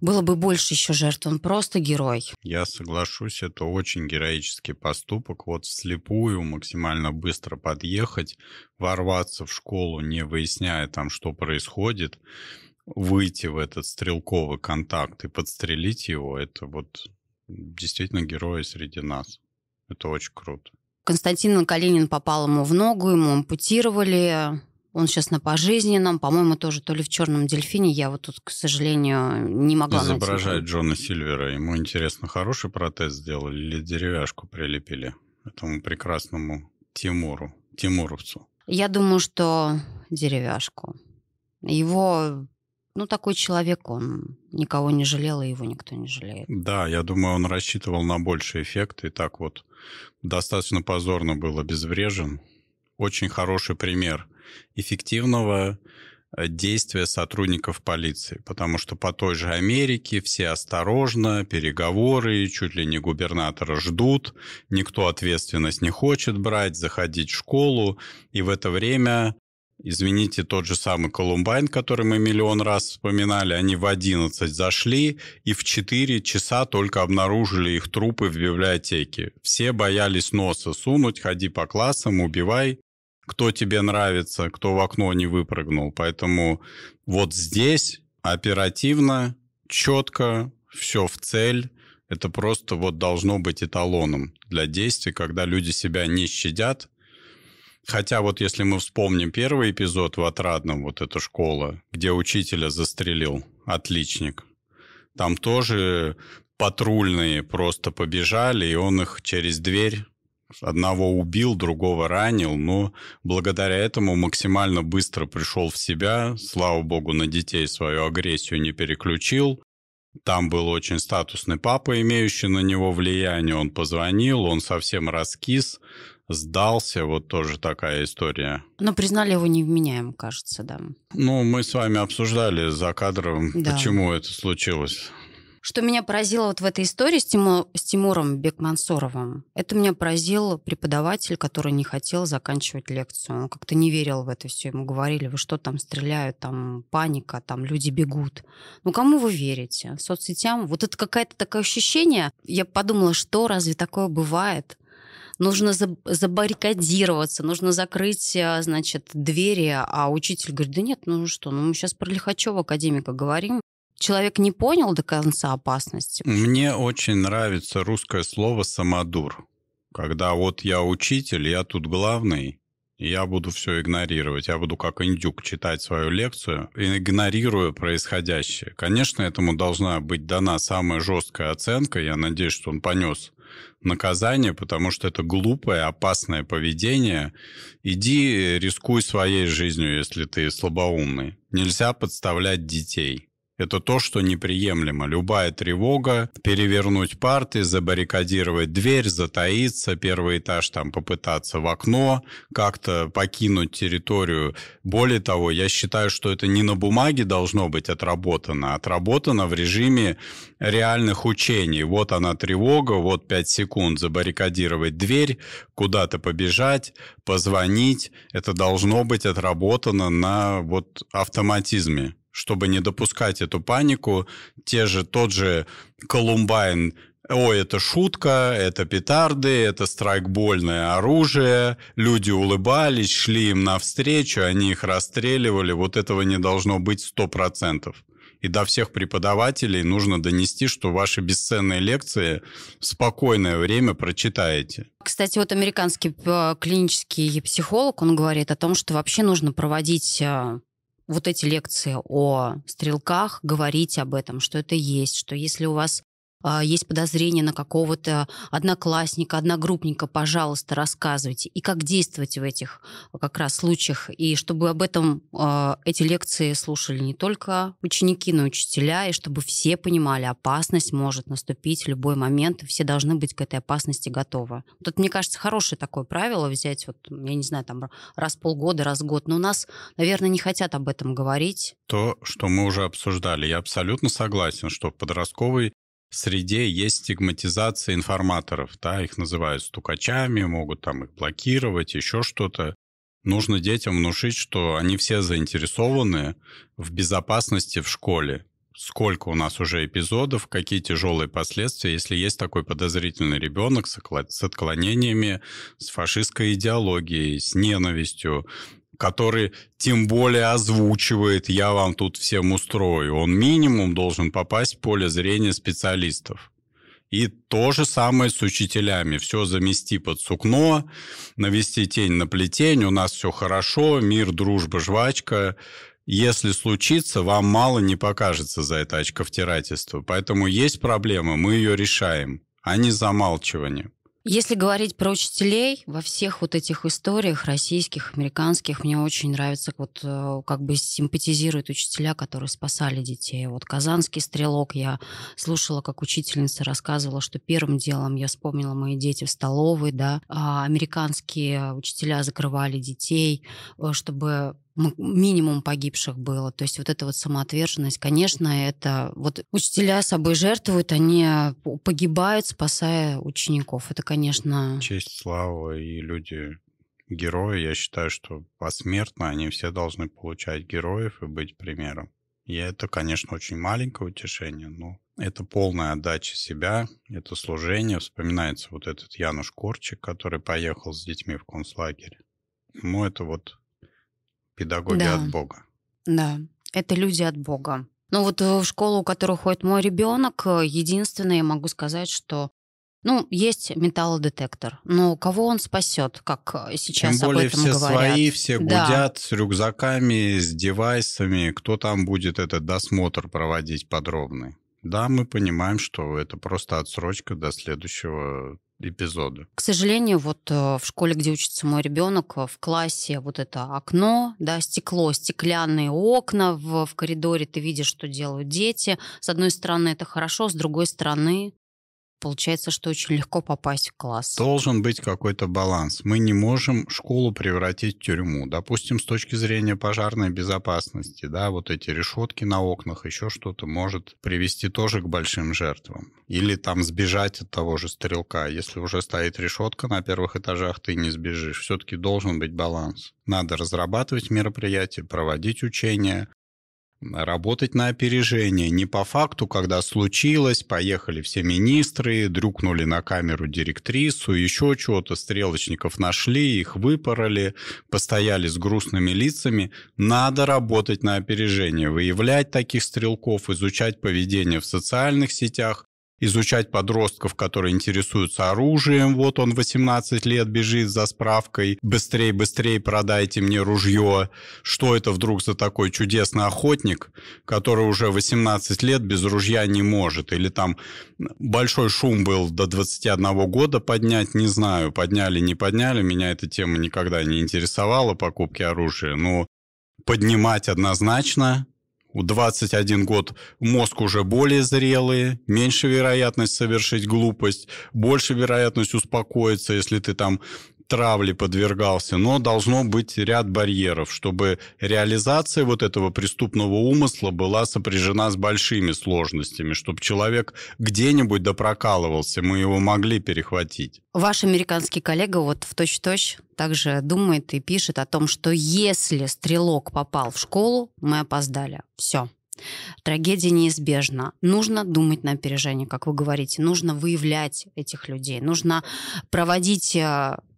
было бы больше еще жертв. Он просто герой. Я соглашусь, это очень героический поступок. Вот вслепую максимально быстро подъехать, ворваться в школу, не выясняя там, что происходит, выйти в этот стрелковый контакт и подстрелить его, это вот действительно герои среди нас. Это очень круто. Константин Калинин попал ему в ногу, ему ампутировали. Он сейчас на пожизненном, по-моему, тоже то ли в «Черном дельфине». Я вот тут, к сожалению, не могла найти. Изображает Джона Сильвера. Ему интересно, хороший протез сделали или деревяшку прилепили? этому прекрасному Тимуру, тимуровцу? Я думаю, что деревяшку. Его, ну, такой человек, он никого не жалел, и его никто не жалеет. Да, я думаю, он рассчитывал на больший эффект, и так вот достаточно позорно был обезврежен. Очень хороший пример эффективного действия сотрудников полиции, потому что по той же Америке все осторожно, переговоры, чуть ли не губернатора ждут, никто ответственность не хочет брать, заходить в школу, и в это время, извините, тот же самый Колумбайн, который мы миллион раз вспоминали, они в одиннадцать зашли и в четыре часа только обнаружили их трупы в библиотеке. Все боялись носа сунуть, ходи по классам, убивай. Кто тебе нравится, кто в окно не выпрыгнул. Поэтому вот здесь оперативно, четко, все в цель. Это просто вот должно быть эталоном для действий, когда люди себя не щадят. Хотя вот если мы вспомним первый эпизод в Отрадном, вот эта школа, где учителя застрелил отличник, там тоже патрульные просто побежали, и он их через дверь... Одного убил, другого ранил, но благодаря этому максимально быстро пришел в себя. Слава богу, на детей свою агрессию не переключил. Там был очень статусный папа, имеющий на него влияние. Он позвонил, он совсем раскис, сдался. Вот тоже такая история. Но признали его невменяемым, кажется, да. Ну, мы с вами обсуждали за кадром, да, почему это случилось. Что меня поразило вот в этой истории с, Тиму, с Тимуром Бекмансуровым, это меня поразил преподаватель, который не хотел заканчивать лекцию. Он как-то не верил в это все. Ему говорили, вы что, там стреляют, там паника, там люди бегут. Ну, кому вы верите? Соцсетям? Вот это какое-то такое ощущение. Я подумала, что разве такое бывает? Нужно забаррикадироваться, нужно закрыть, значит, двери. А учитель говорит, да нет, ну что, ну мы сейчас про Лихачева, академика, говорим. Человек не понял до конца опасности. Мне очень нравится русское слово «самодур». Когда вот я учитель, я тут главный, и я буду все игнорировать. Я буду как индюк читать свою лекцию, игнорируя происходящее. Конечно, этому должна быть дана самая жесткая оценка. Я надеюсь, что он понес наказание, потому что это глупое, опасное поведение. Иди рискуй своей жизнью, если ты слабоумный. Нельзя подставлять детей. Это то, что неприемлемо. Любая тревога, перевернуть парты, забаррикадировать дверь, затаиться, первый этаж там попытаться в окно, как-то покинуть территорию. Более того, я считаю, что это не на бумаге должно быть отработано, а отработано в режиме реальных учений. Вот она тревога, вот пять секунд забаррикадировать дверь, куда-то побежать, позвонить. Это должно быть отработано на вот автоматизме, чтобы не допускать эту панику. Те же, тот же Колумбайн, ой, это шутка, это петарды, это страйкбольное оружие, люди улыбались, шли им навстречу, они их расстреливали, вот этого не должно быть сто процентов. И до всех преподавателей нужно донести, что ваши бесценные лекции в спокойное время прочитаете. Кстати, вот американский клинический психолог, он говорит о том, что вообще нужно проводить... вот эти лекции о стрелках, говорить об этом, что это есть, что если у вас э, есть подозрение на какого-то одноклассника, одногруппника, пожалуйста, рассказывайте. И как действовать в этих как раз случаях. И чтобы об этом э, эти лекции слушали не только ученики, но и учителя, и чтобы все понимали, опасность может наступить в любой момент, и все должны быть к этой опасности готовы. Тут, мне кажется, хорошее такое правило взять, вот, я не знаю, там раз в полгода, раз в год, но у нас, наверное, не хотят об этом говорить. То, что мы уже обсуждали, я абсолютно согласен, что в подростковой среде есть стигматизация информаторов, да, их называют стукачами, могут там их блокировать, еще что-то. Нужно детям внушить, что они все заинтересованы в безопасности в школе. Сколько у нас уже эпизодов, какие тяжелые последствия, если есть такой подозрительный ребенок с отклонениями, с фашистской идеологией, с ненавистью, который тем более озвучивает «я вам тут всем устрою». Он минимум должен попасть в поле зрения специалистов. И то же самое с учителями. Все замести под сукно, навести тень на плетень, у нас все хорошо, мир, дружба, жвачка. Если случится, вам мало не покажется за это очковтирательство. Поэтому есть проблема, мы ее решаем, а не замалчивание. Если говорить про учителей, во всех вот этих историях российских, американских, мне очень нравится, вот как бы симпатизируют учителя, которые спасали детей. Вот казанский стрелок, я слушала, как учительница рассказывала, что первым делом я вспомнила мои дети в столовой, да, а американские учителя закрывали детей, чтобы... минимум погибших было. То есть вот эта вот самоотверженность, конечно, это... Вот учителя собой жертвуют, они погибают, спасая учеников. Это, конечно... Честь, слава и люди... Герои, я считаю, что посмертно они все должны получать героев и быть примером. И это, конечно, очень маленькое утешение, но это полная отдача себя, это служение. Вспоминается вот этот Януш Корчик, который поехал с детьми в концлагерь. Ему это вот... Педагоги да. от Бога. Да, это люди от Бога. Ну вот в школу, в которую ходит мой ребенок, единственное, я могу сказать, что ну, есть металлодетектор. Но кого он спасет, как сейчас об этом говорят? Тем более все свои, все гудят да. с рюкзаками, с девайсами. Кто там будет этот досмотр проводить подробный? Да, мы понимаем, что это просто отсрочка до следующего эпизода. К сожалению, вот в школе, где учится мой ребенок, в классе вот это окно, да, стекло, стеклянные окна, в, в коридоре ты видишь, что делают дети. С одной стороны, это хорошо, с другой стороны, получается, что очень легко попасть в класс. Должен быть какой-то баланс. Мы не можем школу превратить в тюрьму. Допустим, с точки зрения пожарной безопасности, да, вот эти решетки на окнах, еще что-то может привести тоже к большим жертвам. Или там сбежать от того же стрелка. Если уже стоит решетка на первых этажах, ты не сбежишь. Все-таки должен быть баланс. Надо разрабатывать мероприятия, проводить учения, работать на опережение. Не по факту, когда случилось, поехали все министры, дрюкнули на камеру директрису, еще чего-то, стрелочников нашли, их выпороли, постояли с грустными лицами. Надо работать на опережение, выявлять таких стрелков, изучать поведение в социальных сетях, изучать подростков, которые интересуются оружием. Вот он восемнадцать лет бежит за справкой. Быстрей, быстрей, продайте мне ружье. Что это вдруг за такой чудесный охотник, который уже восемнадцать лет без ружья не может? Или там большой шум был до двадцати одного года поднять, не знаю. Подняли, не подняли. Меня эта тема никогда не интересовала, покупки оружия. Но поднимать однозначно. У двадцать один год мозг уже более зрелый, меньше вероятность совершить глупость, больше вероятность успокоиться, если ты там травле подвергался. Но должно быть ряд барьеров, чтобы реализация вот этого преступного умысла была сопряжена с большими сложностями, чтобы человек где-нибудь допрокалывался, мы его могли перехватить. Ваш американский коллега вот в точь-в-точь также думает и пишет о том, что если стрелок попал в школу, мы опоздали. Все. Трагедия неизбежна. Нужно думать на опережение, как вы говорите. Нужно выявлять этих людей. Нужно проводить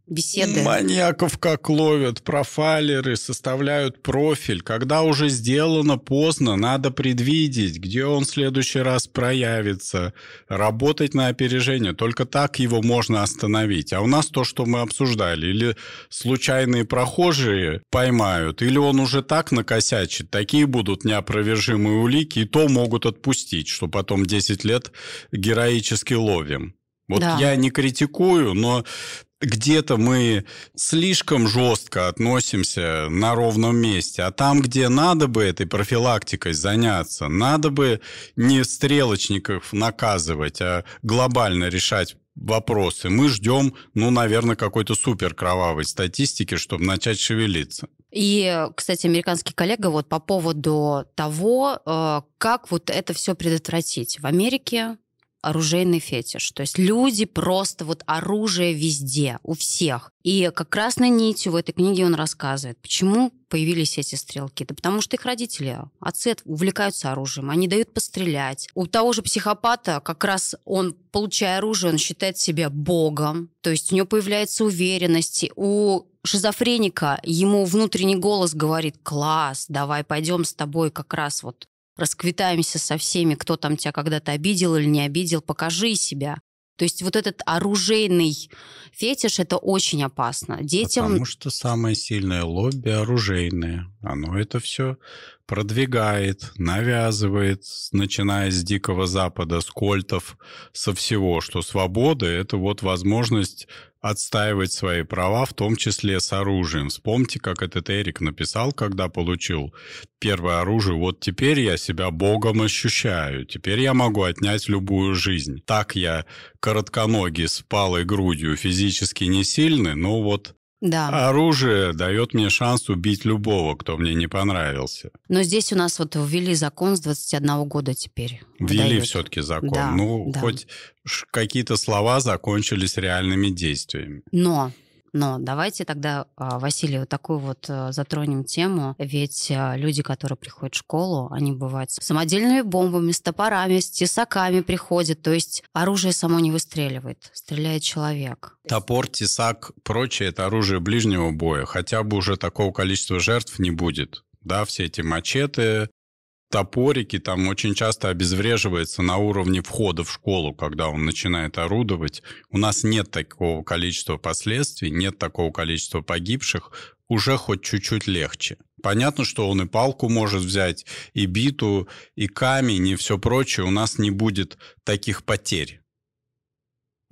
беседы. Маньяков как ловят, профайлеры составляют профиль. Когда уже сделано, поздно, надо предвидеть, где он в следующий раз проявится, работать на опережение. Только так его можно остановить. А у нас то, что мы обсуждали, или случайные прохожие поймают, или он уже так накосячит, такие будут неопровержимые улики, и то могут отпустить, что потом десять лет героически ловим. Вот да. Я не критикую, но где-то мы слишком жестко относимся на ровном месте. А там, где надо бы этой профилактикой заняться, надо бы не стрелочников наказывать, а глобально решать вопросы. Мы ждем, ну, наверное, какой-то супер кровавой статистики, чтобы начать шевелиться. И, кстати, американский коллега вот по поводу того, как вот это все предотвратить в Америке. Оружейный фетиш. То есть люди просто вот оружие везде, у всех. И как красной нитью в этой книге он рассказывает, почему появились эти стрелки. Да потому что их родители, отцы увлекаются оружием, они дают пострелять. У того же психопата как раз он, получая оружие, он считает себя богом. То есть у него появляется уверенность. У шизофреника ему внутренний голос говорит: класс, давай пойдем с тобой как раз вот расквитаемся со всеми, кто там тебя когда-то обидел или не обидел, покажи себя. То есть вот этот оружейный фетиш, это очень опасно. Детям... Потому что самое сильное лобби оружейное. Оно это все продвигает, навязывает, начиная с Дикого Запада, с кольтов, со всего, что свобода – это вот возможность отстаивать свои права, в том числе с оружием. Вспомните, как этот Эрик написал, когда получил первое оружие: «Вот теперь я себя Богом ощущаю, теперь я могу отнять любую жизнь. Так я коротконогий, с палой грудью, физически не сильный, но вот да. оружие дает мне шанс убить любого, кто мне не понравился». Но здесь у нас вот ввели закон с двадцати одного года теперь. Ввели выдает. все-таки закон. Да, ну, да. хоть какие-то слова закончились реальными действиями. Но... Но давайте тогда, Василий, вот такую вот затронем тему. Ведь люди, которые приходят в школу, они бывают с самодельными бомбами, с топорами, с тесаками приходят. То есть оружие само не выстреливает, стреляет человек. Топор, тесак, прочее – это оружие ближнего боя. Хотя бы уже такого количества жертв не будет. Да, все эти мачете, топорики, там очень часто обезвреживается на уровне входа в школу, когда он начинает орудовать. У нас нет такого количества последствий, нет такого количества погибших, уже хоть чуть-чуть легче. Понятно, что он и палку может взять, и биту, и камень, и все прочее. У нас не будет таких потерь.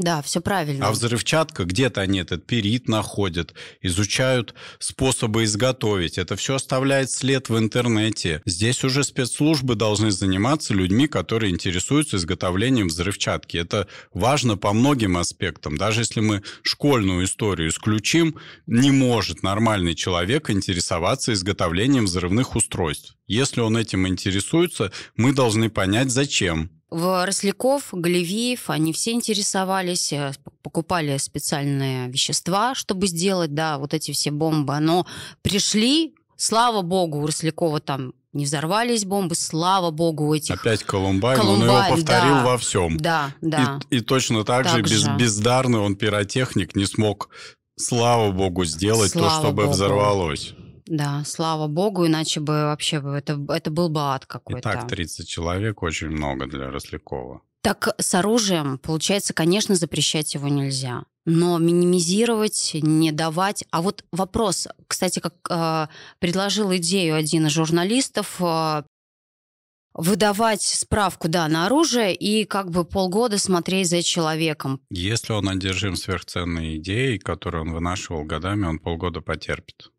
Да, все правильно. А взрывчатка, где-то они этот пирит находят, изучают способы изготовить. Это все оставляет след в интернете. Здесь уже спецслужбы должны заниматься людьми, которые интересуются изготовлением взрывчатки. Это важно по многим аспектам. Даже если мы школьную историю исключим, не может нормальный человек интересоваться изготовлением взрывных устройств. Если он этим интересуется, мы должны понять, зачем. Росляков, Галявиев, они все интересовались, покупали специальные вещества, чтобы сделать, да, вот эти все бомбы. Но пришли, слава богу, у Рослякова там не взорвались бомбы, слава богу, у этих... Опять Колумбайн, Колумбайн он его повторил да, во всем. Да, да. И, и точно так, так же, же. Без, бездарный он пиротехник, не смог, слава богу, сделать слава то, чтобы богу. взорвалось. Да, слава богу, иначе бы вообще бы это, это был бы ад какой-то. И так тридцать человек очень много для Рослякова. Так с оружием, получается, конечно, запрещать его нельзя, но минимизировать, не давать. А вот вопрос, кстати, как э, предложил идею один из журналистов, э, выдавать справку, да, на оружие и как бы полгода смотреть за человеком. Если он одержим сверхценной идеей, которую он вынашивал годами, он полгода потерпит.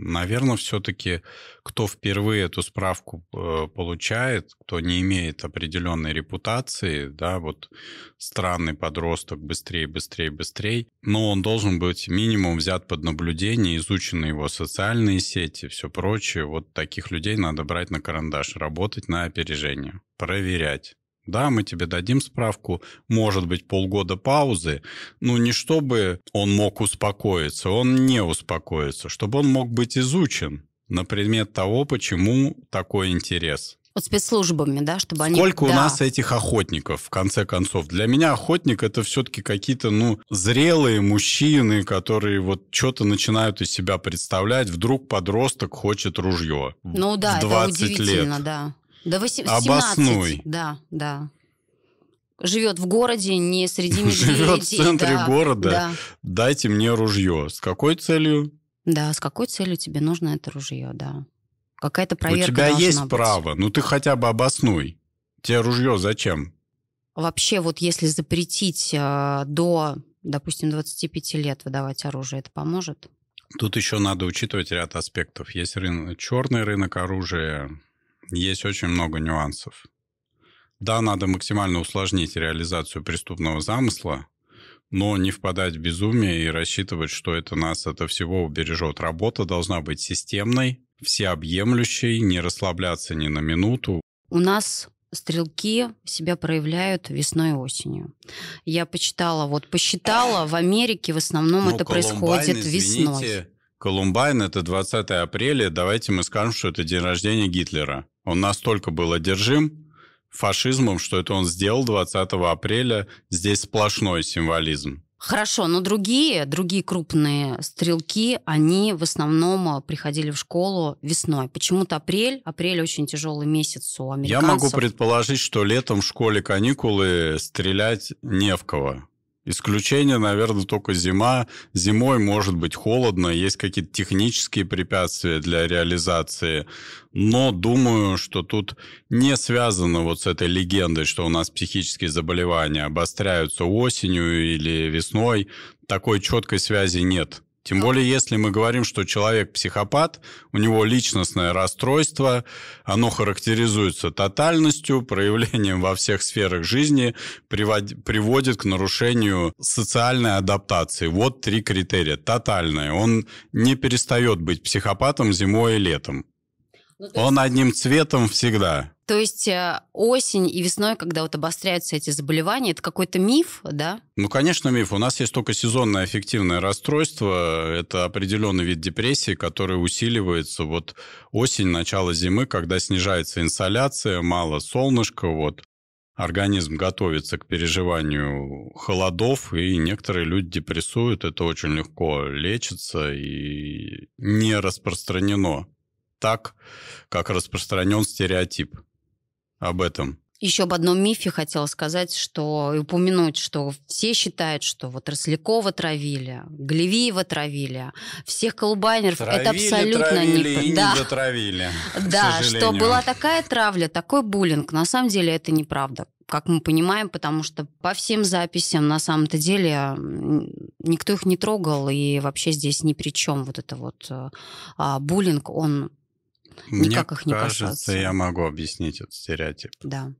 Наверное, все-таки кто впервые эту справку получает, кто не имеет определенной репутации, да, вот странный подросток, быстрее, быстрее, быстрее, но он должен быть минимум взят под наблюдение, изучены его социальные сети, все прочее. Вот таких людей надо брать на карандаш, работать на опережение, проверять. Да, мы тебе дадим справку, может быть, полгода паузы, но не чтобы он мог успокоиться, он не успокоится, чтобы он мог быть изучен на предмет того, почему такой интерес. Вот спецслужбами, да, чтобы они... Сколько да. у нас этих охотников, в конце концов? Для меня охотник – это все-таки какие-то, ну, зрелые мужчины, которые вот что-то начинают из себя представлять. Вдруг подросток хочет ружье. Ну да, в двадцать это удивительно, лет. да. До восемнадцати, Обоснуй. Да, да. Живет в городе, не среди медведей. Живет в центре да, города. Да. Дайте мне ружье. С какой целью? Да, с какой целью тебе нужно это ружье, да. Какая-то проверка должна быть. У тебя есть право, ну ты хотя бы обоснуй. Тебе ружье зачем? Вообще, вот если запретить э, до, допустим, двадцати пяти лет выдавать оружие, это поможет? Тут еще надо учитывать ряд аспектов. Есть рынок, черный рынок оружия. Есть очень много нюансов. Да, надо максимально усложнить реализацию преступного замысла, но не впадать в безумие и рассчитывать, что это нас от всего убережет. Работа должна быть системной, всеобъемлющей, не расслабляться ни на минуту. У нас стрелки себя проявляют весной и осенью. Я почитала, вот посчитала, в Америке в основном но это происходит весной. Извините, Колумбайн – это двадцатое апреля, давайте мы скажем, что это день рождения Гитлера. Он настолько был одержим фашизмом, что это он сделал двадцатого апреля. Здесь сплошной символизм. Хорошо, но другие, другие крупные стрелки, они в основном приходили в школу весной. Почему-то апрель. Апрель очень тяжелый месяц у американцев. Я могу предположить, что летом в школе каникулы стрелять не в кого. Исключение, наверное, только зима. Зимой может быть холодно, есть какие-то технические препятствия для реализации. Но думаю, что тут не связано вот с этой легендой, что у нас психические заболевания обостряются осенью или весной. Такой четкой связи нет. Тем более, если мы говорим, что человек психопат, у него личностное расстройство, оно характеризуется тотальностью, проявлением во всех сферах жизни, приводит к нарушению социальной адаптации. Вот три критерия. Тотальное. Он не перестает быть психопатом зимой и летом. Ну, то есть... Он одним цветом всегда. То есть осень и весной, когда вот обостряются эти заболевания, это какой-то миф, да? Ну, конечно, миф. У нас есть только сезонное аффективное расстройство. Это определенный вид депрессии, который усиливается вот осень, начало зимы, когда снижается инсоляция, мало солнышка, вот. Организм готовится к переживанию холодов, и некоторые люди депрессуют. Это очень легко лечится и не распространено так, как распространен стереотип об этом. Еще об одном мифе хотела сказать, что и упомянуть, что все считают, что вот Рослякова травили, Галявиева травили, всех колумбайнеров. Травили, это абсолютно травили не... и да. не дотравили, да, что была такая травля, такой буллинг. На самом деле это неправда, как мы понимаем, потому что по всем записям на самом-то деле никто их не трогал, и вообще здесь ни при чем вот это вот а, буллинг, он... Мне никак их не кажется, касаться. Я могу объяснить этот стереотип. Да.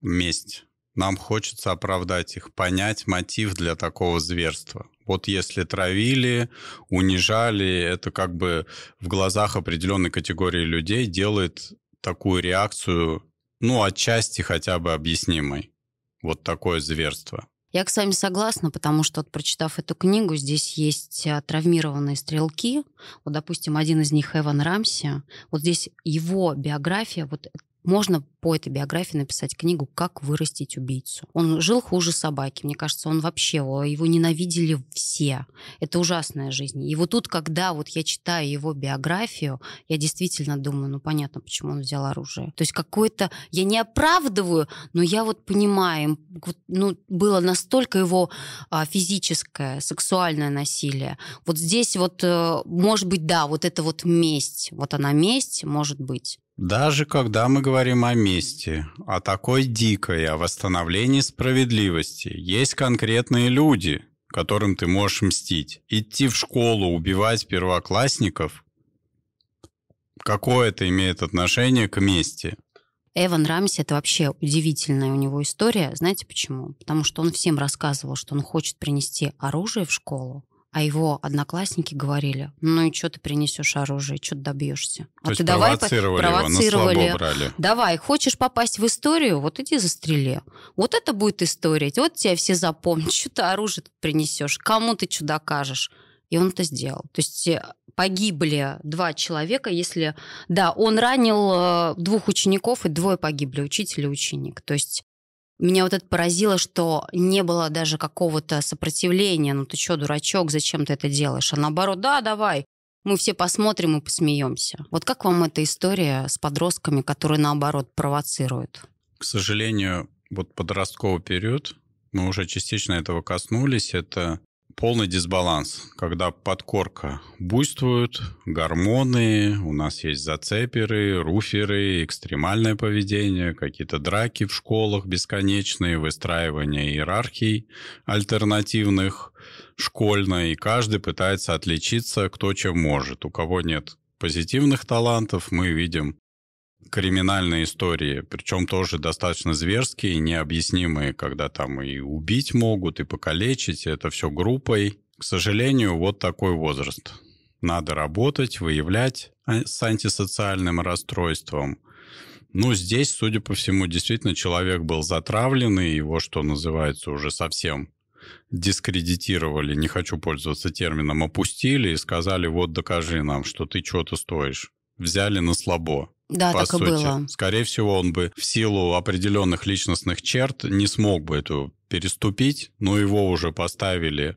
Месть. Нам хочется оправдать их, понять мотив для такого зверства. Вот если травили, унижали, это как бы в глазах определенной категории людей делает такую реакцию, ну, отчасти хотя бы объяснимой. Вот такое зверство. Я с вами согласна, потому что, вот, прочитав эту книгу, здесь есть травмированные стрелки. Вот, допустим, один из них Эван Рамси. Вот здесь его биография. Вот можно по этой биографии написать книгу «Как вырастить убийцу». Он жил хуже собаки. Мне кажется, он вообще... Его ненавидели все. Это ужасная жизнь. И вот тут, когда вот я читаю его биографию, я действительно думаю, ну, понятно, почему он взял оружие. То есть какое-то... Я не оправдываю, но я вот понимаю... Ну, было настолько его а, физическое, сексуальное насилие. Вот здесь вот, может быть, да, вот это вот месть. Вот она месть, может быть. Даже когда мы говорим о мести, о такой дикой, о восстановлении справедливости, есть конкретные люди, которым ты можешь мстить. Идти в школу, убивать первоклассников, какое это имеет отношение к мести? Эван Рамси – это вообще удивительная у него история. Знаете почему? Потому что он всем рассказывал, что он хочет принести оружие в школу, а его одноклассники говорили, ну и что ты принесешь оружие, что ты добьешься? А ты давай провоцировали, провоцировали его, на слабо брали. Давай, хочешь попасть в историю, вот иди застрели. Вот это будет история, вот тебя все запомнят, что ты оружие принесешь, кому ты что докажешь. И он это сделал. То есть погибли два человека, если... Да, он ранил двух учеников, и двое погибли, учитель и ученик. То есть меня вот это поразило, что не было даже какого-то сопротивления. Ну ты что, дурачок, зачем ты это делаешь? А наоборот, да, давай, мы все посмотрим и посмеемся. Вот как вам эта история с подростками, которые, наоборот, провоцируют? К сожалению, вот подростковый период, мы уже частично этого коснулись, это... полный дисбаланс, когда подкорка буйствует, гормоны, у нас есть зацеперы, руферы, экстремальное поведение, какие-то драки в школах бесконечные, выстраивание иерархий альтернативных, школьной, и каждый пытается отличиться кто чем может. У кого нет позитивных талантов, мы видим криминальные истории, причем тоже достаточно зверские, необъяснимые, когда там и убить могут, и покалечить, и это все группой. К сожалению, вот такой возраст. Надо работать, выявлять с антисоциальным расстройством. Ну, здесь, судя по всему, действительно человек был затравлен, и его, что называется, уже совсем дискредитировали, не хочу пользоваться термином, опустили и сказали, вот докажи нам, что ты чего-то стоишь. Взяли на слабо. Да, по так сути. И было. Скорее всего, он бы в силу определенных личностных черт не смог бы эту переступить, но его уже поставили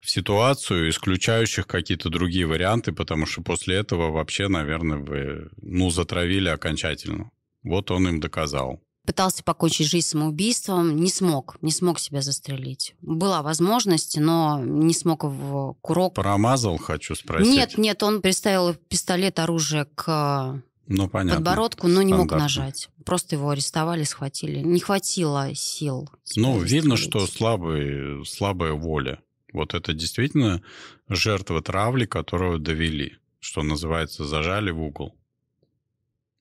в ситуацию, исключающих какие-то другие варианты, потому что после этого вообще, наверное, вы, ну, затравили окончательно. Вот он им доказал. пытался покончить жизнь самоубийством, не смог, не смог себя застрелить. Была возможность, но не смог в курок. Промазал, хочу спросить. Нет, нет, он приставил пистолет, оружие к ну, подбородку, но не мог нажать. Просто его арестовали, схватили. Не хватило сил. Ну, видно, что слабый, слабая воля. Вот это действительно жертва травли, которую довели, что называется, зажали в угол.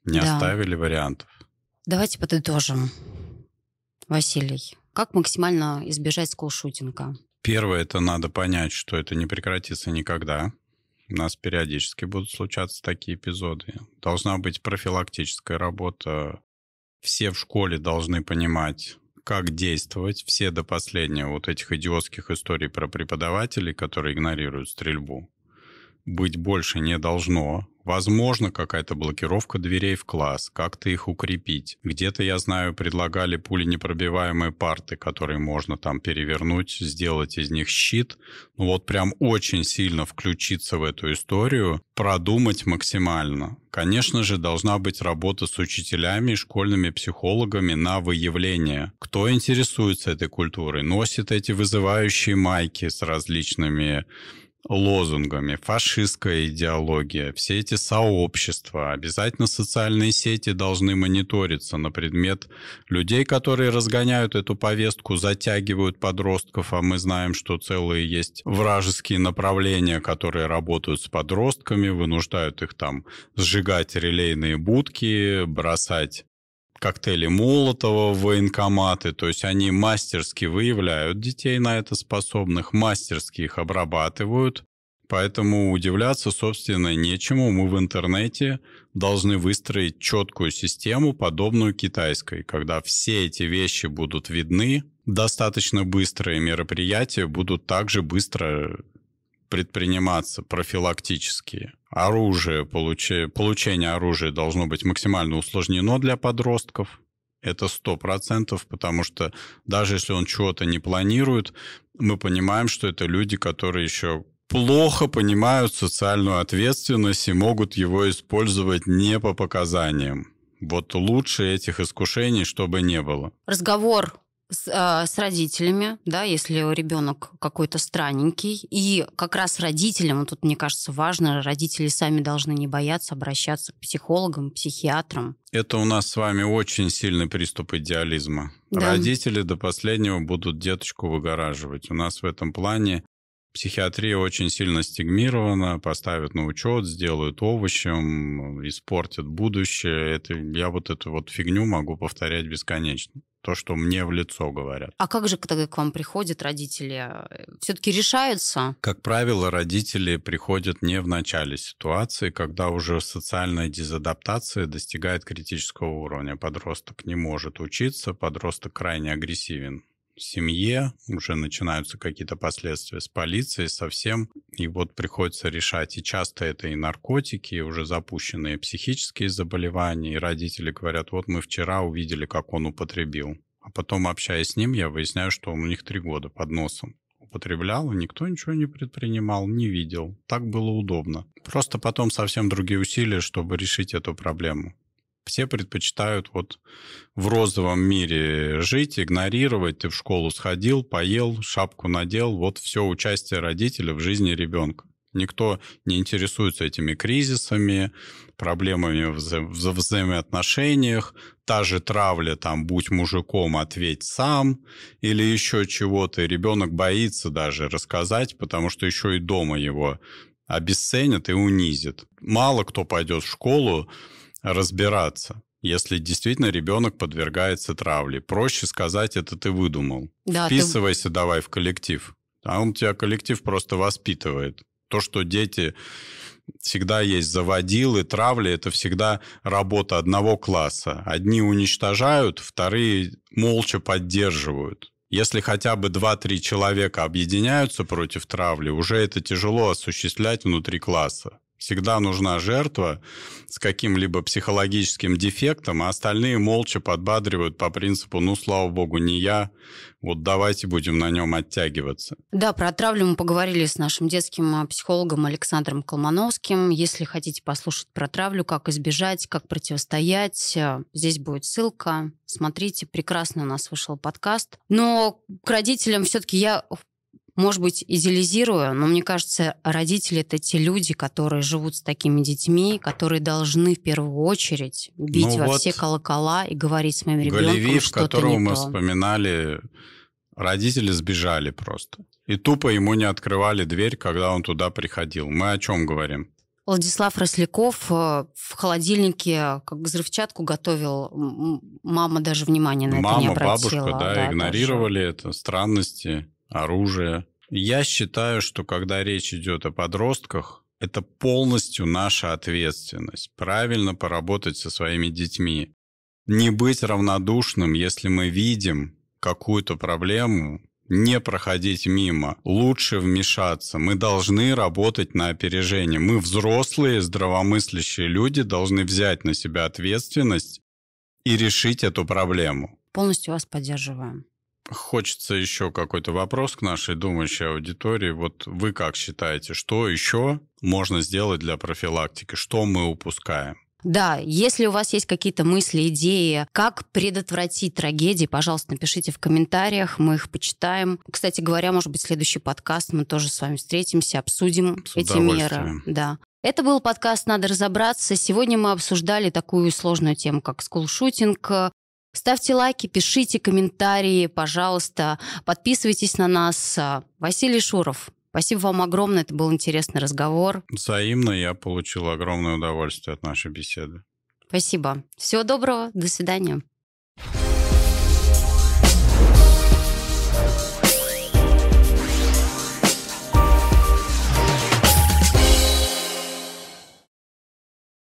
Не да. оставили вариантов. Давайте подытожим, Василий. Как максимально избежать скулшутинга? Первое, это надо понять, что это не прекратится никогда. У нас периодически будут случаться такие эпизоды. Должна быть профилактическая работа. Все в школе должны понимать, как действовать. Все до последнего вот этих идиотских историй про преподавателей, которые игнорируют стрельбу, быть больше не должно. Возможно, какая-то блокировка дверей в класс, как-то их укрепить. Где-то, я знаю, предлагали пуленепробиваемые парты, которые можно там перевернуть, сделать из них щит. Ну вот прям очень сильно включиться в эту историю, продумать максимально. Конечно же, должна быть работа с учителями и школьными психологами на выявление. Кто интересуется этой культурой, носит эти вызывающие майки с различными лозунгами, фашистская идеология, все эти сообщества. Обязательно социальные сети должны мониториться на предмет людей, которые разгоняют эту повестку, затягивают подростков, а мы знаем, что целые есть вражеские направления, которые работают с подростками, вынуждают их там сжигать релейные будки, бросать коктейли Молотова в военкоматы, то есть они мастерски выявляют детей на это способных, мастерски их обрабатывают, поэтому удивляться, собственно, нечему. Мы в интернете должны выстроить четкую систему, подобную китайской, когда все эти вещи будут видны, достаточно быстрые мероприятия будут также быстро предприниматься, профилактические. Оружие, получение оружия должно быть максимально усложнено для подростков. Это сто процентов, потому что даже если он чего-то не планирует, мы понимаем, что это люди, которые еще плохо понимают социальную ответственность и могут его использовать не по показаниям. Вот лучше этих искушений, чтобы не было. Разговор С, э, с родителями, да, если ребенок какой-то странненький. И как раз родителям, тут, мне кажется, важно, родители сами должны не бояться обращаться к психологам, психиатрам. Это у нас с вами очень сильный приступ идеализма. Да. Родители до последнего будут деточку выгораживать. У нас в этом плане психиатрия очень сильно стигмирована, поставят на учет, сделают овощем, испортят будущее. Это, я вот эту вот фигню могу повторять бесконечно. То, что мне в лицо говорят. А как же тогда к вам приходят родители? Все-таки решаются? Как правило, родители приходят не в начале ситуации, когда уже социальная дезадаптация достигает критического уровня. Подросток не может учиться, подросток крайне агрессивен. В семье уже начинаются какие-то последствия с полицией, совсем. И вот приходится решать. И часто это и наркотики, и уже запущенные психические заболевания. И родители говорят, вот мы вчера увидели, как он употребил. А потом, общаясь с ним, я выясняю, что он у них три года под носом употреблял, и никто ничего не предпринимал, не видел. Так было удобно. Просто потом совсем другие усилия, чтобы решить эту проблему. Все предпочитают вот в розовом мире жить, игнорировать. Ты в школу сходил, поел, шапку надел. Вот все участие родителей в жизни ребенка. Никто не интересуется этими кризисами, проблемами в вза- вза- взаимоотношениях. Та же травля, там, будь мужиком, ответь сам, или еще чего-то. И ребенок боится даже рассказать, потому что еще и дома его обесценят и унизят. Мало кто пойдет в школу разбираться, если действительно ребенок подвергается травле. Проще сказать, это ты выдумал. Да, Вписывайся ты... давай в коллектив. А он тебя коллектив просто воспитывает. То, что дети всегда есть заводилы, травли, это всегда работа одного класса. Одни уничтожают, вторые молча поддерживают. Если хотя бы два-три человека объединяются против травли, уже это тяжело осуществлять внутри класса. Всегда нужна жертва с каким-либо психологическим дефектом, а остальные молча подбадривают по принципу «ну, слава богу, не я, вот давайте будем на нем оттягиваться». Да, про травлю мы поговорили с нашим детским психологом Александром Колмановским. Если хотите послушать про травлю, как избежать, как противостоять, здесь будет ссылка. Смотрите, прекрасно у нас вышел подкаст. Но к родителям все-таки я... Может быть, идеализирую, но мне кажется, родители – это те люди, которые живут с такими детьми, которые должны в первую очередь бить ну во вот все колокола и говорить с моим ребенком, Галявиев, что-то которого не мы то. Вспоминали, родители сбежали просто. И тупо ему не открывали дверь, когда он туда приходил. Мы о чем говорим? Владислав Росляков в холодильнике как взрывчатку готовил. Мама даже внимания на Мама, это не обратила. Мама, бабушка, да, да игнорировали даже. Это, странности, оружие. Я считаю, что когда речь идет о подростках, это полностью наша ответственность. Правильно поработать со своими детьми. Не быть равнодушным, если мы видим какую-то проблему, не проходить мимо. Лучше вмешаться. Мы должны работать на опережение. Мы взрослые, здравомыслящие люди должны взять на себя ответственность и решить эту проблему. Полностью вас поддерживаем. Хочется еще какой-то вопрос к нашей думающей аудитории. Вот вы как считаете, что еще можно сделать для профилактики? Что мы упускаем? Да, если у вас есть какие-то мысли, идеи, как предотвратить трагедии, пожалуйста, напишите в комментариях, мы их почитаем. Кстати говоря, может быть, следующий подкаст мы тоже с вами встретимся, обсудим эти меры. Да. Это был подкаст «Надо разобраться». Сегодня мы обсуждали такую сложную тему, как скулшутинг. Ставьте лайки, пишите комментарии, пожалуйста, подписывайтесь на нас. Василий Шуров, спасибо вам огромное, это был интересный разговор. Взаимно, я получил огромное удовольствие от нашей беседы. Спасибо. Всего доброго, до свидания.